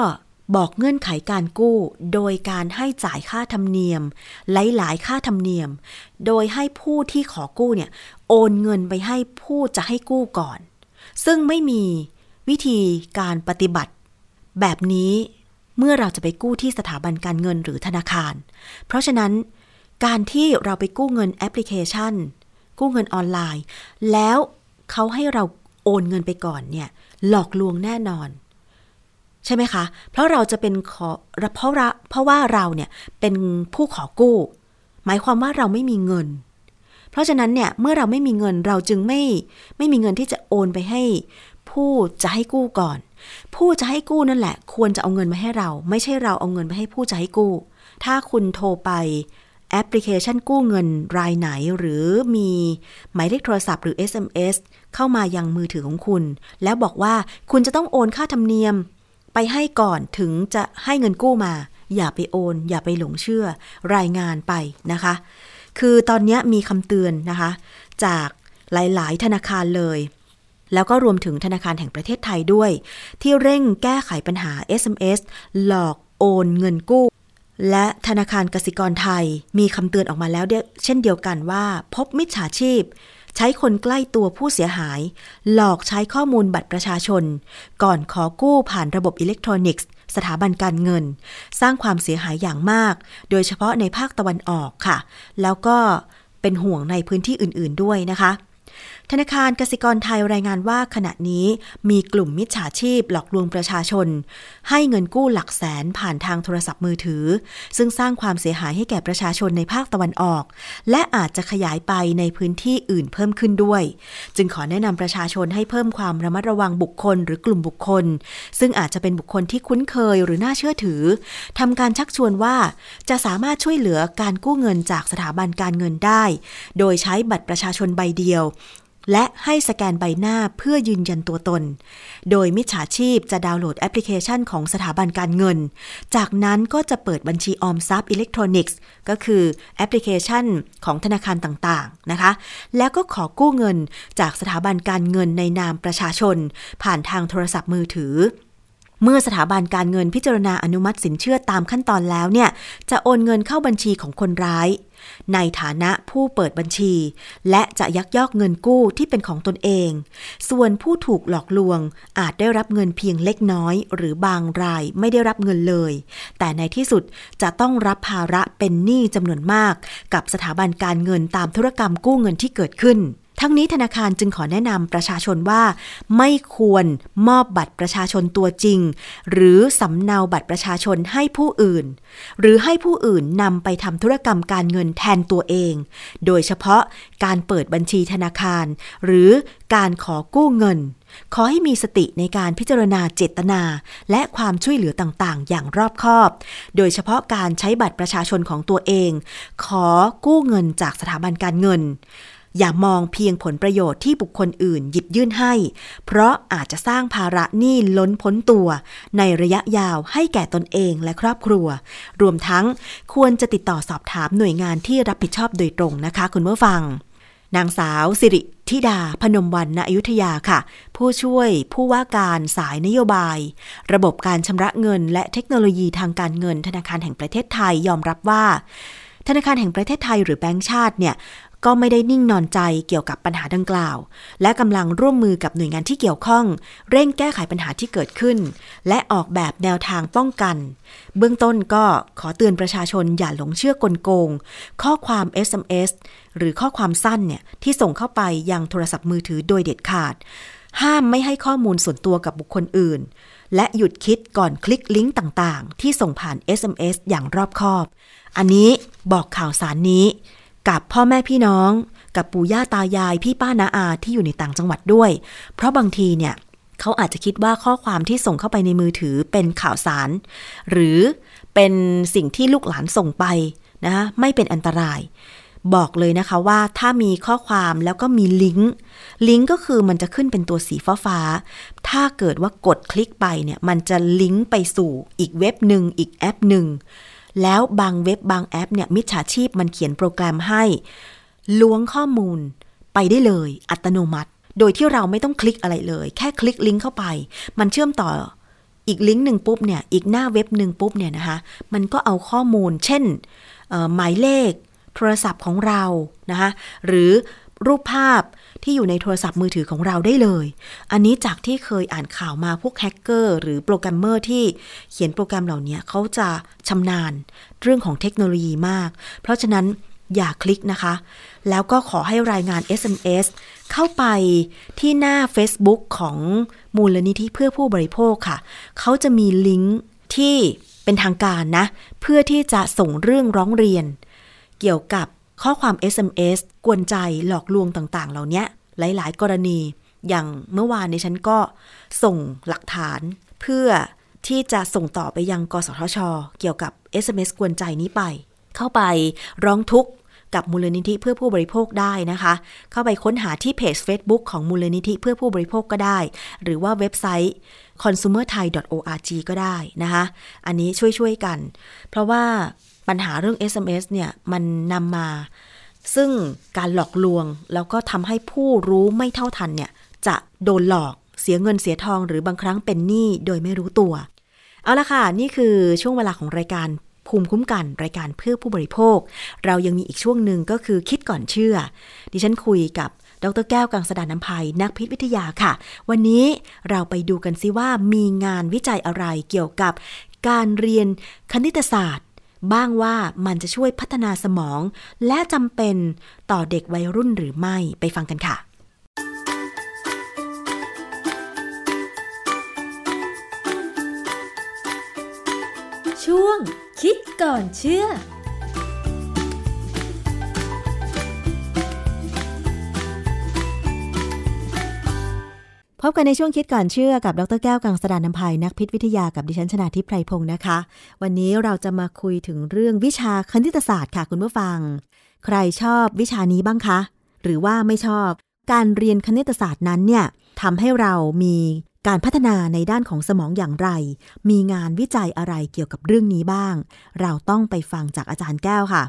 บอกเงื่อนไขการกู้โดยการให้จ่ายค่าธรรมเนียมหลายๆค่าธรรมเนียมโดยให้ผู้ที่ขอกู้เนี่ยโอนเงินไปให้ผู้จะให้กู้ก่อนซึ่งไม่มีวิธีการปฏิบัติแบบนี้เมื่อเราจะไปกู้ที่สถาบันการเงินหรือธนาคารเพราะฉะนั้นการที่เราไปกู้เงินแอปพลิเคชันกู้เงินออนไลน์แล้วเขาให้เราโอนเงินไปก่อนเนี่ยหลอกลวงแน่นอนใช่ไหมคะเพราะเราจะเป็นขอเพราะเพราะว่าเราเนี่ยเป็นผู้ขอกู้หมายความว่าเราไม่มีเงินเพราะฉะนั้นเนี่ยเมื่อเราไม่มีเงินเราจึงไม่ไม่มีเงินที่จะโอนไปให้ผู้จะให้กู้ก่อนผู้จะให้กู้นั่นแหละควรจะเอาเงินมาให้เราไม่ใช่เราเอาเงินไปให้ผู้จะให้กู้ถ้าคุณโทรไปแอปพลิเคชันกู้เงินรายไหนหรือมีหมายเลขโทรศัพท์หรือ เอส เอ็ม เอส เข้ามายังมือถือของคุณแล้วบอกว่าคุณจะต้องโอนค่าธรรมเนียมไปให้ก่อนถึงจะให้เงินกู้มาอย่าไปโอนอย่าไปหลงเชื่อรายงานไปนะคะคือตอนนี้มีคำเตือนนะคะจากหลายๆธนาคารเลยแล้วก็รวมถึงธนาคารแห่งประเทศไทยด้วยที่เร่งแก้ไขปัญหา เอส เอ็ม เอส หลอกโอนเงินกู้และธนาคารกสิกรไทยมีคำเตือนออกมาแล้วเช่นเดียวกันว่าพบมิจฉาชีพใช้คนใกล้ตัวผู้เสียหายหลอกใช้ข้อมูลบัตรประชาชนก่อนขอกู้ผ่านระบบอิเล็กทรอนิกส์สถาบันการเงินสร้างความเสียหายอย่างมากโดยเฉพาะในภาคตะวันออกค่ะแล้วก็เป็นห่วงในพื้นที่อื่นๆด้วยนะคะธนาคารกสิกรไทยรายงานว่าขณะนี้มีกลุ่มมิจฉาชีพหลอกลวงประชาชนให้เงินกู้หลักแสนผ่านทางโทรศัพท์มือถือซึ่งสร้างความเสียหายให้แก่ประชาชนในภาคตะวันออกและอาจจะขยายไปในพื้นที่อื่นเพิ่มขึ้นด้วยจึงขอแนะนำประชาชนให้เพิ่มความระมัดระวังบุคคลหรือกลุ่มบุคคลซึ่งอาจจะเป็นบุคคลที่คุ้นเคยหรือน่าเชื่อถือทำการชักชวนว่าจะสามารถช่วยเหลือการกู้เงินจากสถาบันการเงินได้โดยใช้บัตรประชาชนใบเดียวและให้สแกนใบหน้าเพื่อยืนยันตัวตนโดยมิจฉาชีพจะดาวน์โหลดแอปพลิเคชันของสถาบันการเงินจากนั้นก็จะเปิดบัญชีออมทรัพย์อิเล็กทรอนิกส์ก็คือแอปพลิเคชันของธนาคารต่างๆนะคะแล้วก็ขอกู้เงินจากสถาบันการเงินในนามประชาชนผ่านทางโทรศัพท์มือถือเมื่อสถาบันการเงินพิจารณาอนุมัติสินเชื่อตามขั้นตอนแล้วเนี่ยจะโอนเงินเข้าบัญชีของคนร้ายในฐานะผู้เปิดบัญชีและจะยักยอกเงินกู้ที่เป็นของตนเองส่วนผู้ถูกหลอกลวงอาจได้รับเงินเพียงเล็กน้อยหรือบางรายไม่ได้รับเงินเลยแต่ในที่สุดจะต้องรับภาระเป็นหนี้จำนวนมากกับสถาบันการเงินตามธุรกรรมกู้เงินที่เกิดขึ้นทั้งนี้ธนาคารจึงขอแนะนำประชาชนว่าไม่ควรมอบบัตรประชาชนตัวจริงหรือสำเนาบัตรประชาชนให้ผู้อื่นหรือให้ผู้อื่นนำไปทำธุรกรรมการเงินแทนตัวเองโดยเฉพาะการเปิดบัญชีธนาคารหรือการขอกู้เงินขอให้มีสติในการพิจารณาเจตนาและความช่วยเหลือต่างๆอย่างรอบคอบโดยเฉพาะการใช้บัตรประชาชนของตัวเองขอกู้เงินจากสถาบันการเงินอย่ามองเพียงผลประโยชน์ที่บุคคลอื่นหยิบยื่นให้เพราะอาจจะสร้างภาระหนี้ล้นพ้นตัวในระยะยาวให้แก่ตนเองและครอบครัวรวมทั้งควรจะติดต่อสอบถามหน่วยงานที่รับผิดชอบโดยตรงนะคะคุณผู้ฟังนางสาวสิริธิดาพนมวรรณ ณ อยุธยาค่ะผู้ช่วยผู้ว่าการสายนโยบายระบบการชำระเงินและเทคโนโลยีทางการเงินธนาคารแห่งประเทศไทยยอมรับว่าธนาคารแห่งประเทศไทยหรือแบงก์ชาติเนี่ยก็ไม่ได้นิ่งนอนใจเกี่ยวกับปัญหาดังกล่าวและกำลังร่วมมือกับหน่วยงานที่เกี่ยวข้องเร่งแก้ไขปัญหาที่เกิดขึ้นและออกแบบแนวทางป้องกันเบื้องต้นก็ขอเตือนประชาชนอย่าหลงเชื่อกลโกงข้อความ เอส เอ็ม เอส หรือข้อความสั้นเนี่ยที่ส่งเข้าไปยังโทรศัพท์มือถือโดยเด็ดขาดห้ามไม่ให้ข้อมูลส่วนตัวกับบุคคลอื่นและหยุดคิดก่อนคลิกลิงก์ต่างๆที่ส่งผ่าน เอส เอ็ม เอส อย่างรอบคอบอันนี้บอกข่าวสารนี้ กับพ่อแม่พี่น้องกับปู่ย่าตายายพี่ป้าน้าอาที่อยู่ในต่างจังหวัดด้วยเพราะบางทีเนี่ยเขาอาจจะคิดว่าข้อความที่ส่งเข้าไปในมือถือเป็นข่าวสารหรือเป็นสิ่งที่ลูกหลานส่งไปนะไม่เป็นอันตรายบอกเลยนะคะว่าถ้ามีข้อความแล้วก็มีลิงก์ลิงก์ก็คือมันจะขึ้นเป็นตัวสีฟ้าๆถ้าเกิดว่ากดคลิกไปเนี่ยมันจะลิงก์ไปสู่อีกเว็บหนึ่งอีกแอปหนึ่งแล้วบางเว็บบางแอปเนี่ยมิจฉาชีพมันเขียนโปรแกรมให้ล้วงข้อมูลไปได้เลยอัตโนมัติโดยที่เราไม่ต้องคลิกอะไรเลยแค่คลิกลิงก์เข้าไปมันเชื่อมต่ออีกลิงก์หนึ่งปุ๊บเนี่ยอีกหน้าเว็บหนึ่งปุ๊บเนี่ยนะคะมันก็เอาข้อมูลเช่นหมายเลขโทรศัพท์ของเรานะคะหรือรูปภาพที่อยู่ในโทรศัพท์มือถือของเราได้เลยอันนี้จากที่เคยอ่านข่าวมาพวกแฮกเกอร์หรือโปรแกรมเมอร์ที่เขียนโปรแกรมเหล่านี้เขาจะชำนาญเรื่องของเทคโนโลยีมากเพราะฉะนั้นอย่าคลิกนะคะแล้วก็ขอให้รายงาน เอส เอ็ม เอส เข้าไปที่หน้า Facebook ของมูลนิธิเพื่อผู้บริโภคค่ะเขาจะมีลิงก์ที่เป็นทางการนะเพื่อที่จะส่งเรื่องร้องเรียนเกี่ยวกับข้อความ เอส เอ็ม เอส กวนใจหลอกลวงต่างๆเหล่านี้หลายๆกรณีอย่างเมื่อวานในฉันก็ส่งหลักฐานเพื่อที่จะส่งต่อไปยังกสทช.เกี่ยวกับ เอส เอ็ม เอส กวนใจนี้ไปเข้าไปร้องทุกข์กับมูลนิธิเพื่อผู้บริโภคได้นะคะเข้าไปค้นหาที่เพจ Facebook ของมูลนิธิเพื่อผู้บริโภคก็ได้หรือว่าเว็บไซต์ คอนซูเมอร์ไทย ดอท โอ อาร์ จี ก็ได้นะคะอันนี้ช่วยๆกันเพราะว่าปัญหาเรื่อง เอส เอ็ม เอส เนี่ยมันนำมาซึ่งการหลอกลวงแล้วก็ทำให้ผู้รู้ไม่เท่าทันเนี่ยจะโดนหลอกเสียเงินเสียทองหรือบางครั้งเป็นหนี้โดยไม่รู้ตัวเอาละค่ะนี่คือช่วงเวลาของรายการภูมิคุ้มกันรายการเพื่อผู้บริโภคเรายังมีอีกช่วงหนึ่งก็คือคิดก่อนเชื่อดิฉันคุยกับดร.แก้วกังสดาลอำไพนักพิษวิทยาค่ะวันนี้เราไปดูกันซิว่ามีงานวิจัยอะไรเกี่ยวกับการเรียนคณิตศาสตร์บ้างว่ามันจะช่วยพัฒนาสมองและจำเป็นต่อเด็กวัยรุ่นหรือไม่ไปฟังกันค่ะช่วงคิดก่อนเชื่อพบกันในช่วงคิดก่อนเชื่อกับดร.แก้วกังสดาลอำไพนักพิษวิทยากับดิฉันชนาธิปไพรพงศ์นะคะวันนี้เราจะมาคุยถึงเรื่องวิชาคณิตศาสตร์ค่ะคุณผู้ฟังใครชอบวิชานี้บ้างคะหรือว่าไม่ชอบการเรียนคณิตศาสตร์นั้นเนี่ยทำให้เรามีการพัฒนาในด้านของสมองอย่างไรมีงานวิจัยอะไรเกี่ยวกับเรื่องนี้บ้างเราต้องไปฟังจากอาจารย์แก้วค่ะ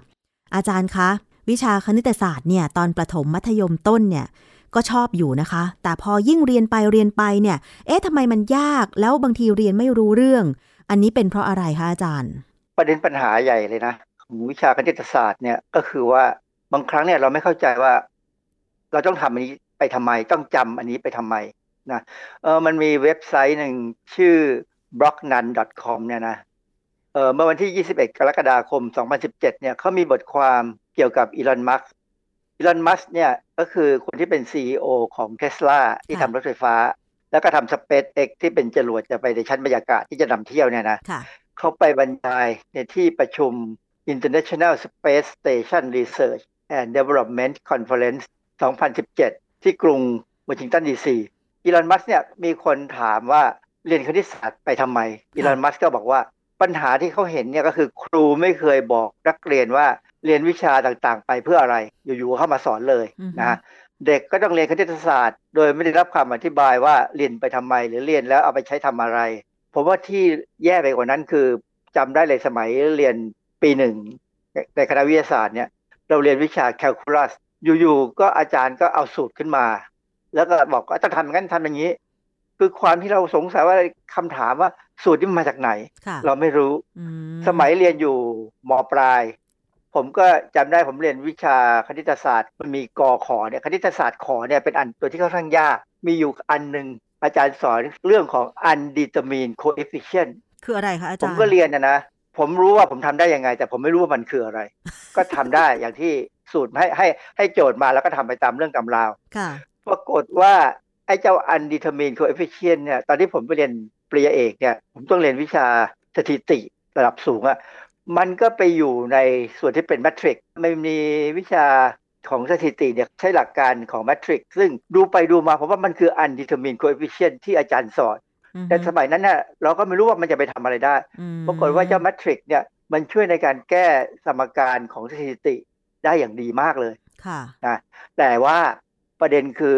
อาจารย์คะวิชาคณิตศาสตร์เนี่ยตอนประถมมัธยมต้นเนี่ยก็ชอบอยู่นะคะแต่พอยิ่งเรียนไปเรียนไปเนี่ยเอ๊ะทำไมมันยากแล้วบางทีเรียนไม่รู้เรื่องอันนี้เป็นเพราะอะไรคะอาจารย์ประเด็นปัญหาใหญ่เลยนะของวิชาคณิตศาสตร์เนี่ยก็คือว่าบางครั้งเนี่ยเราไม่เข้าใจว่าเราต้องทำอันนี้ไปทำไมต้องจำอันนี้ไปทำไมนะเออมันมีเว็บไซต์หนึ่งชื่อ บล็อกนัน ดอท คอม เนี่ยนะเออเมื่อวันที่ยี่สิบเอ็ด กรกฎาคม สองพันสิบเจ็ดเนี่ยเขามีบทความเกี่ยวกับอีลอนมัสก์อีลอนมัสก์เนี่ยก็คือคนที่เป็น ซี อี โอ ของ Tesla ที่ทำรถไฟฟ้าแล้วก็ทำ สเปซ เอ็กซ์ ที่เป็นจรวดจะไปในชั้นบรรยากาศที่จะนำเที่ยวเนี่ยนะเขาไปบรรยายในที่ประชุม International Space Station Research and Development Conference สองพันสิบเจ็ดที่กรุงวอชิงตันดีซีอีลอนมัสก์เนี่ยมีคนถามว่าเรียนคณิตศาสตร์ไปทำไมอีลอนมัสก์ก็บอกว่าปัญหาที่เขาเห็นเนี่ยก็คือครูไม่เคยบอกนักเรียนว่าเรียนวิชาต่างๆไปเพื่ออะไรอยู่ๆเข้ามาสอนเลยนะเด็กก็ต้องเรียนคณิตศาสตร์โดยไม่ได้รับคำอธิบายว่าเรียนไปทำไมหรือเรียนแล้วเอาไปใช้ทำอะไรผมว่าที่แย่ไปกว่านั้นคือจำได้เลยสมัยเรียนปีหนึ่งในคณะวิทยาศาสตร์เนี่ยเราเรียนวิชาแคลคูลัสอยู่ๆก็อาจารย์ก็เอาสูตรขึ้นมาแล้วก็บอกว่าจะทำอย่างนั้นทำอย่างนี้คือความที่เราสงสัยว่าคำถามว่าสูตรนี้มาจากไหนเราไม่รู้สมัยเรียนอยู่ม.ปลายผมก็จำได้ผมเรียนวิชาคณิตศาสตร์มันมีกขเนี่ยคณิตศาสตร์ขเนี่ยเป็นอันตัวที่ค่อนข้างยากมีอยู่อันนึงอาจารย์สอนเรื่องของ undetermined coefficient คืออะไรคะอาจารย์ผมก็เรียนนะนะผมรู้ว่าผมทำได้ยังไงแต่ผมไม่รู้ว่ามันคืออะไร ก็ทำได้อย่างที่สูตรให้ให้ให้โจทย์มาแล้วก็ทำไปตามเรื่องตำราค่ะปรากฏว่าไอ้เจ้า undetermined coefficient เนี่ยตอนที่ผมไปเรียนปริญญาเอกเนี่ยผมต้องเรียนวิชาสถิติระดับสูงอะ มันก็ไปอยู่ในส่วนที่เป็นแมทริกซ์ไม่มีวิชาของสถิติเนี่ยใช้หลักการของแมทริกซ์ซึ่งดูไปดูมาผมว่ามันคืออันดิเทอร์มินโคเอฟฟิเชียนท์ที่อาจารย์สอน mm-hmm. แต่สมัยนั้นน่ะเราก็ไม่รู้ว่ามันจะไปทำอะไรได้ mm-hmm. ปรากฏว่าเจ้าแมทริกซ์เนี่ยมันช่วยในการแก้สมการของสถิติได้อย่างดีมากเลยค่ะนะแต่ว่าประเด็นคือ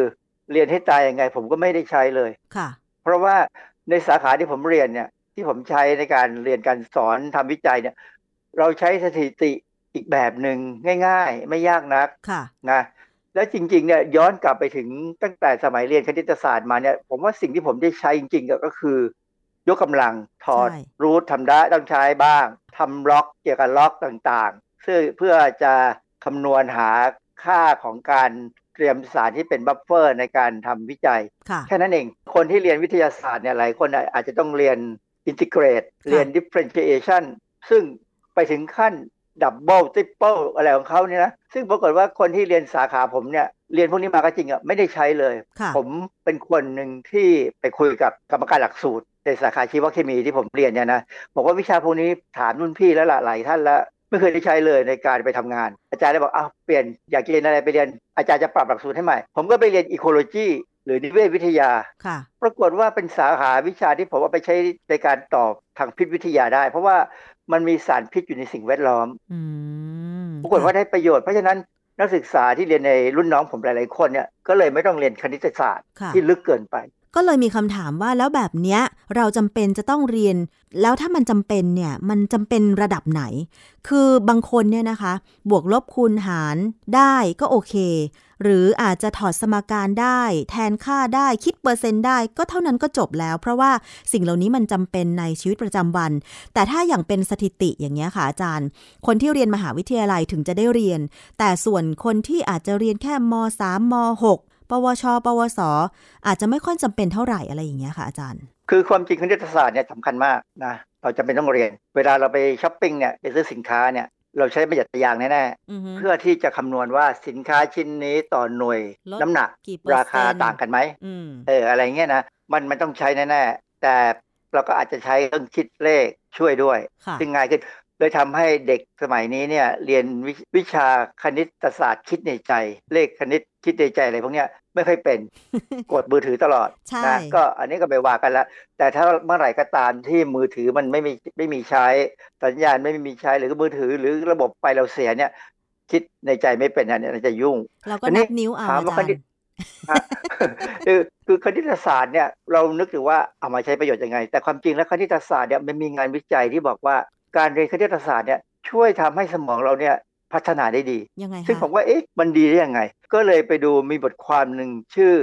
เรียนให้ตายยังไงผมก็ไม่ได้ใช้เลยค่ะเพราะว่าในสาขาที่ผมเรียนเนี่ยที่ผมใช้ในการเรียนการสอนทำวิจัยเนี่ยเราใช้สถิติอีกแบบหนึ่งง่ายๆไม่ยากนักค่ะนะแล้วจริงๆเนี่ยย้อนกลับไปถึงตั้งแต่สมัยเรียนคณิตศาสตร์มาเนี่ยผมว่าสิ่งที่ผมได้ใช้จริงๆก็คือยกกำลังถอดรูททำได้ต้องใช้บ้างทำล็อกเกี่ยวกับล็อกต่างๆซึ่งเพื่อจะคำนวณหาค่าของการเตรียมสารที่เป็นบัฟเฟอร์ในการทำวิจัยแค่นั้นเองคนที่เรียนวิทยาศาสตร์เนี่ยหลายคนอาจจะต้องเรียนอินทิเกรตเรียนดิฟเฟอเรนชิเอชันซึ่งไปถึงขั้นดับเบิลทริปเปิลอะไรของเขาเนี่ยนะซึ่งปรากฏว่าคนที่เรียนสาขาผมเนี่ยเรียนพวกนี้มาก็จริงอ่ะไม่ได้ใช้เลยผมเป็นคนหนึ่งที่ไปคุยกับกรรมการหลักสูตรในสาขาชีวเคมีที่ผมเรียนเนี่ยนะบอกว่าวิชาพวกนี้ถามรุ่นพี่แล้วล่ะหลายท่านแล้วไม่เคยได้ใช้เลยในการไปทำงานอาจารย์เลยบอกอ้าวเปลี่ยนอยากเรียนอะไรไปเรียนอาจารย์จะปรับหลักสูตรให้ใหม่ผมก็ไปเรียนอีโคโลจีหรือนิเวศวิทยาปรากฏว่าเป็นสาขาวิชาที่ผมเอาไปใช้ในการตอบทางพิษวิทยาได้เพราะว่ามันมีสารพิษอยู่ในสิ่งแวดล้อมปรากฏว่าได้ประโยชน์เพราะฉะนั้นนักศึกษาที่เรียนในรุ่นน้องผมหลายๆคนเนี่ยก็เลยไม่ต้องเรียนคณิตศาสตร์ที่ลึกเกินไปก็เลยมีคำถามว่าแล้วแบบเนี้ยเราจำเป็นจะต้องเรียนแล้วถ้ามันจำเป็นเนี่ยมันจำเป็นระดับไหนคือบางคนเนี่ยนะคะบวกลบคูณหารได้ก็โอเคหรืออาจจะถอดสมการได้แทนค่าได้คิดเปอร์เซ็นต์ได้ก็เท่านั้นก็จบแล้วเพราะว่าสิ่งเหล่านี้มันจำเป็นในชีวิตประจำวันแต่ถ้าอย่างเป็นสถิติอย่างเงี้ยค่ะอาจารย์คนที่เรียนมหาวิทยาลัยถึงจะได้เรียนแต่ส่วนคนที่อาจจะเรียนแค่ม.สาม ม.หกปวช.ปวส.อาจจะไม่ค่อยจำเป็นเท่าไหร่อะไรอย่างเงี้ยค่ะอาจารย์คือความจริงคณิตศาสตร์เนี่ยสำคัญมากนะเราจำเป็นต้องเรียนเวลาเราไปช้อปปิ้งเนี่ยไปซื้อสินค้าเนี่ยเราใช้ประหยัดตัวอย่างแน่ๆเพื่อที่จะคำนวณว่าสินค้าชิ้นนี้ต่อหน่วยน้ำหนักราคาต่างกันไหมเอออะไรเงี้ยนะมันมันต้องใช้แน่ๆแต่เราก็อาจจะใช้เครื่องคิดเลขช่วยด้วยซึ่งง่ายขึ้นเลยทำให้เด็กสมัยนี้เนี่ยเรียน ว, วิชาคณิตศาสตร์คิดในใจเลขคณิตคิดในใจอะไรพวกเนี้ยไม่ค่อยเป็น กดมือถือตลอดนะก็อันนี้ก็ไปว่ากันละแต่ถ้าเมื่อไหร่ก็ตามที่มือถือมันไม่มีไม่มีใช้สัญญาณไม่มีใช้หรือมือถือหรือระบบไฟเราเสียเนี่ยคิดในใจไม่เป็นอันนี้จะยุ่งเราก็นับนิ้วเอาอาจารย์คือคือคณิตศาสตร์เนี่ยเรานึกถึงว่าเอามาใช้ประโยชน์ยังไงแต่ความจริงแล้วคณิตศาสตร์เนี่ยมันมีงานวิจัยที่บอกว่าการเรียนคณิตศาสตร์เนี่ยช่วยทำให้สมองเราเนี่ยพัฒนาได้ดีซึ่งผมว่าเอ๊ะมันดีได้ยังไงก็เลยไปดูมีบทความหนึ่งชื่อ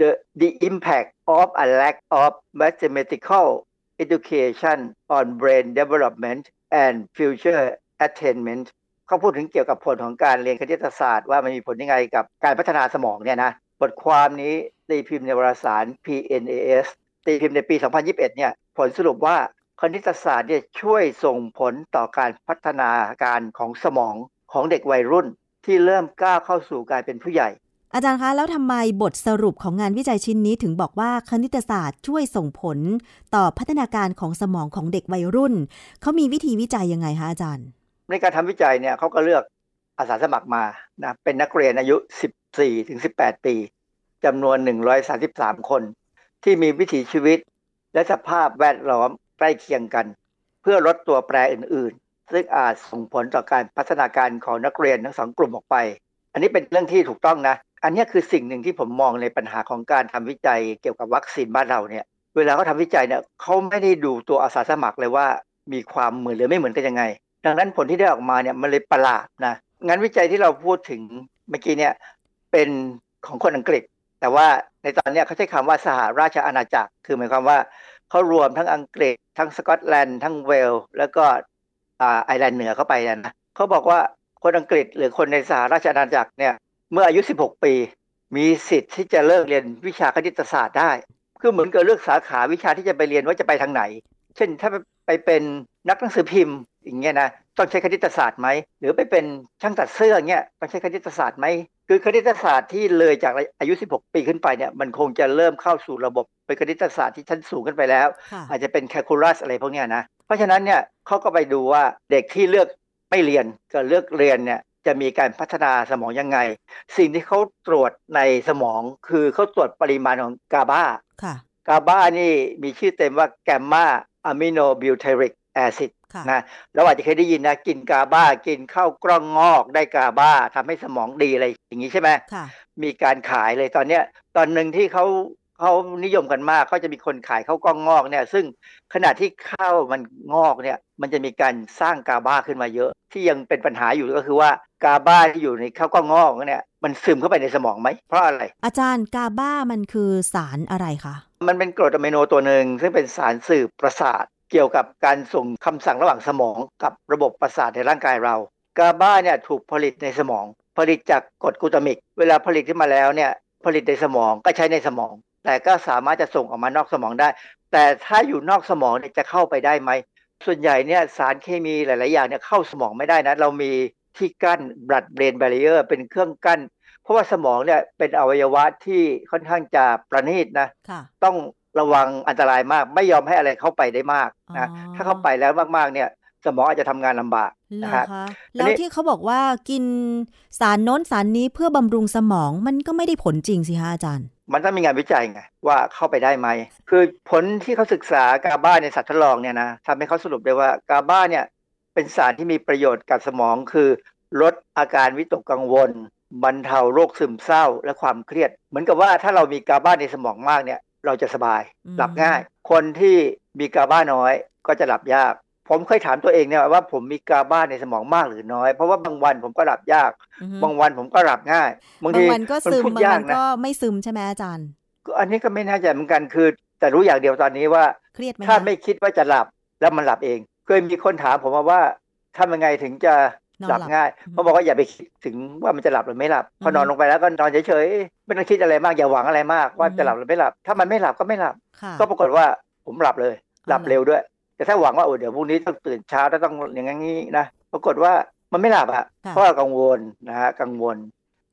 The The Impact of a Lack of Mathematical Education on Brain Development and Future Attainment เขาพูดถึงเกี่ยวกับผลของการเรียนคณิตศาสตร์ว่ามันมีผลยังไงกับการพัฒนาสมองเนี่ยนะบทความนี้ตีพิมพ์ในวารสาร พี เอ็น เอ เอส ตีพิมพ์ในปี สองพันยี่สิบเอ็ดเนี่ยผลสรุปว่าคณิตศาสตร์เนี่ยช่วยส่งผลต่อการพัฒนาการของสมองของเด็กวัยรุ่นที่เริ่มก้าวเข้าสู่การเป็นผู้ใหญ่อาจารย์คะแล้วทำไมบทสรุปของงานวิจัยชิ้นนี้ถึงบอกว่าคณิตศาสตร์ช่วยส่งผลต่อพัฒนาการของสมองของเด็กวัยรุ่นเขามีวิธีวิจัยยังไงคะอาจารย์ในการทำวิจัยเนี่ยเขาก็เลือกอาสาสมัครมานะเป็นนักเรียนอายุ สิบสี่ถึงสิบแปด ปีจำนวนหนึ่งร้อยสามสิบสามคนที่มีวิถีชีวิตและสภาพแวดล้อมใกล้เคียงกันเพื่อลดตัวแปรอื่นๆซึ่งอาจส่งผลต่อการพัฒนาการของนักเรียนทั้งสองกลุ่มออกไปอันนี้เป็นเรื่องที่ถูกต้องนะอันนี้คือสิ่งหนึ่งที่ผมมองในปัญหาของการทำวิจัยเกี่ยวกับวัคซีนบ้านเราเนี่ยเวลาเขาทำวิจัยเนี่ยเขาไม่ได้ดูตัวอาสาสมัครเลยว่ามีความเหมือนหรือไม่เหมือนกันยังไงดังนั้นผลที่ได้ออกมาเนี่ยมันเลยประหลาดนะงานวิจัยที่เราพูดถึงเมื่อกี้เนี่ยเป็นของคนอังกฤษแต่ว่าในตอนนี้เขาใช้คำว่าสหราชอาณาจักรคือหมายความว่าเขารวมทั้งอังกฤษทั้งสกอตแลนด์ทั้งเวลแล้วก็ไอร์แลนด์เหนือเข้าไปนะเขาบอกว่าคนอังกฤษหรือคนในสหราชอาณาจักรเนี่ยเมื่ออายุสิบหกปีมีสิทธิ์ที่จะเลิกเรียนวิชาคณิตศาสตร์ได้คือเหมือนกับเลือกสาขาวิชาที่จะไปเรียนว่าจะไปทางไหนเช่นถ้าไปเป็นนักหนังสือพิมพ์อย่างเงี้ยนะต้องใช้คณิตศาสตร์ไหมหรือไปเป็นช่างตัดเสื้ออย่างเงี้ยต้องใช้คณิตศาสตร์ไหมคือคณิตศาสตร์ที่เลยจากอายุสิบหกปีขึ้นไปเนี่ยมันคงจะเริ่มเข้าสู่ระบบเป็นคณิตศาสตร์ที่ชั้นสูงขึ้นไปแล้วอาจจะเป็นแคลคูลัสอะไรพวกเนี้ยนะ เพราะฉะนั้นเนี่ยเขาก็ไปดูว่าเด็กที่เลือกไม่เรียนกับเลือกเรียนเนี่ยจะมีการพัฒนาสมองยังไงสิ่งที่เขาตรวจในสมองคือเขาตรวจปริมาณของกาบากาบานี่มีชื่อเต็มว่าแกมมาอะมิโนบิวไทริกแอซิดนะเราอาจจะเคยได้ยินนะกินกาบากินข้าวกล้องงอกได้กาบาทำให้สมองดีอะไรอย่างนี้ใช่ไหมมีการขายเลยตอนเนี้ยตอนหนึ่งที่เขาเขานิยมกันมากเขาจะมีคนขายข้าวกล้องงอกเนี่ยซึ่งขณะที่ข้าวมันงอกเนี่ยมันจะมีการสร้างกาบาขึ้นมาเยอะที่ยังเป็นปัญหาอยู่ก็คือว่ากาบาที่อยู่ในข้าวกล้องงอกเนี่ยมันซึมเข้าไปในสมองไหมเพราะอะไรอาจารย์กาบามันคือสารอะไรคะมันเป็นกรดอะมิโนตัวหนึ่งซึ่งเป็นสารสื่อประสาทเกี่ยวกับการส่งคำสั่งระหว่างสมองกับระบบประสาทในร่างกายเรากาบาเนี่ยถูกผลิตในสมองผลิตจากกรดกูตามิกเวลาผลิตขึ้นมาแล้วเนี่ยผลิตในสมองก็ใช้ในสมองแต่ก็สามารถจะส่งออกมานอกสมองได้แต่ถ้าอยู่นอกสมองเนี่ยจะเข้าไปได้ไหมส่วนใหญ่เนี่ยสารเคมีหลายๆอย่างเนี่ยเข้าสมองไม่ได้นะเรามีที่กั้น blood brain barrier เป็นเครื่องกั้นเพราะว่าสมองเนี่ยเป็นอวัยวะที่ค่อนข้างจะประณีตนะต้องระวังอันตรายมากไม่ยอมให้อะไรเข้าไปได้มากนะถ้าเข้าไปแล้วมากๆเนี่ยสมองอาจจะทำงานลำบากนะฮะแล้วที่เขาบอกว่ากินสารโน้นสารนี้เพื่อบำรุงสมองมันก็ไม่ได้ผลจริงสิฮะอาจารย์มันต้องมีงานวิจัยไงว่าเข้าไปได้ไหมคือผลที่เขาศึกษากาบาในสัตว์ทดลองเนี่ยนะทำให้เขาสรุปได้ว่ากาบาเนี่ยเป็นสารที่มีประโยชน์กับสมองคือลดอาการวิตกกังวลบรรเทาโรคซึมเศร้าและความเครียดเหมือนกับว่าถ้าเรามีกาบาในสมองมากเนี่ยเราจะสบายหลับง่ายคนที่มีกาบาน้อยก็จะหลับยากผมเคยถามตัวเองเนี่ยว่าผมมีกาบาในสมองมากหรือน้อยเพราะว่าบางวันผมก็หลับยากบางวันผมก็หลับง่ายบางวันก็ซึมบางวันก็ไม่ซึมใช่ไหมอาจารย์อันนี้ก็ไม่น่าจะเหมือนกันคือแต่รู้อย่างเดียวตอนนี้ว่าถ้าไม่คิดว่าจะหลับแล้วมันหลับเองเคยมีคนถามผมมาว่าทำยังไงถึงจะหลับง่ายเขาบอกว่าอย่าไปคิดถึงว่ามันจะหลับหรือไม่หลับพอนอนลงไปแล้วก็นอนเฉยๆไม่ต้องคิดอะไรมากอย่าหวังอะไรมากว่าจะหลับหรือไม่หลับถ้ามันไม่หลับก็ไม่หลับก็ปรากฏว่าผมหลับเลยหลับเร็วด้วยแต่ถ้าหวังว่าโอ้เดี๋ยวพรุ่งนี้ต้องตื่นเช้าแล้วต้องอย่างงี้นะปรากฏว่ามันไม่หลับอ่ะเพราะกังวลนะฮะกังวล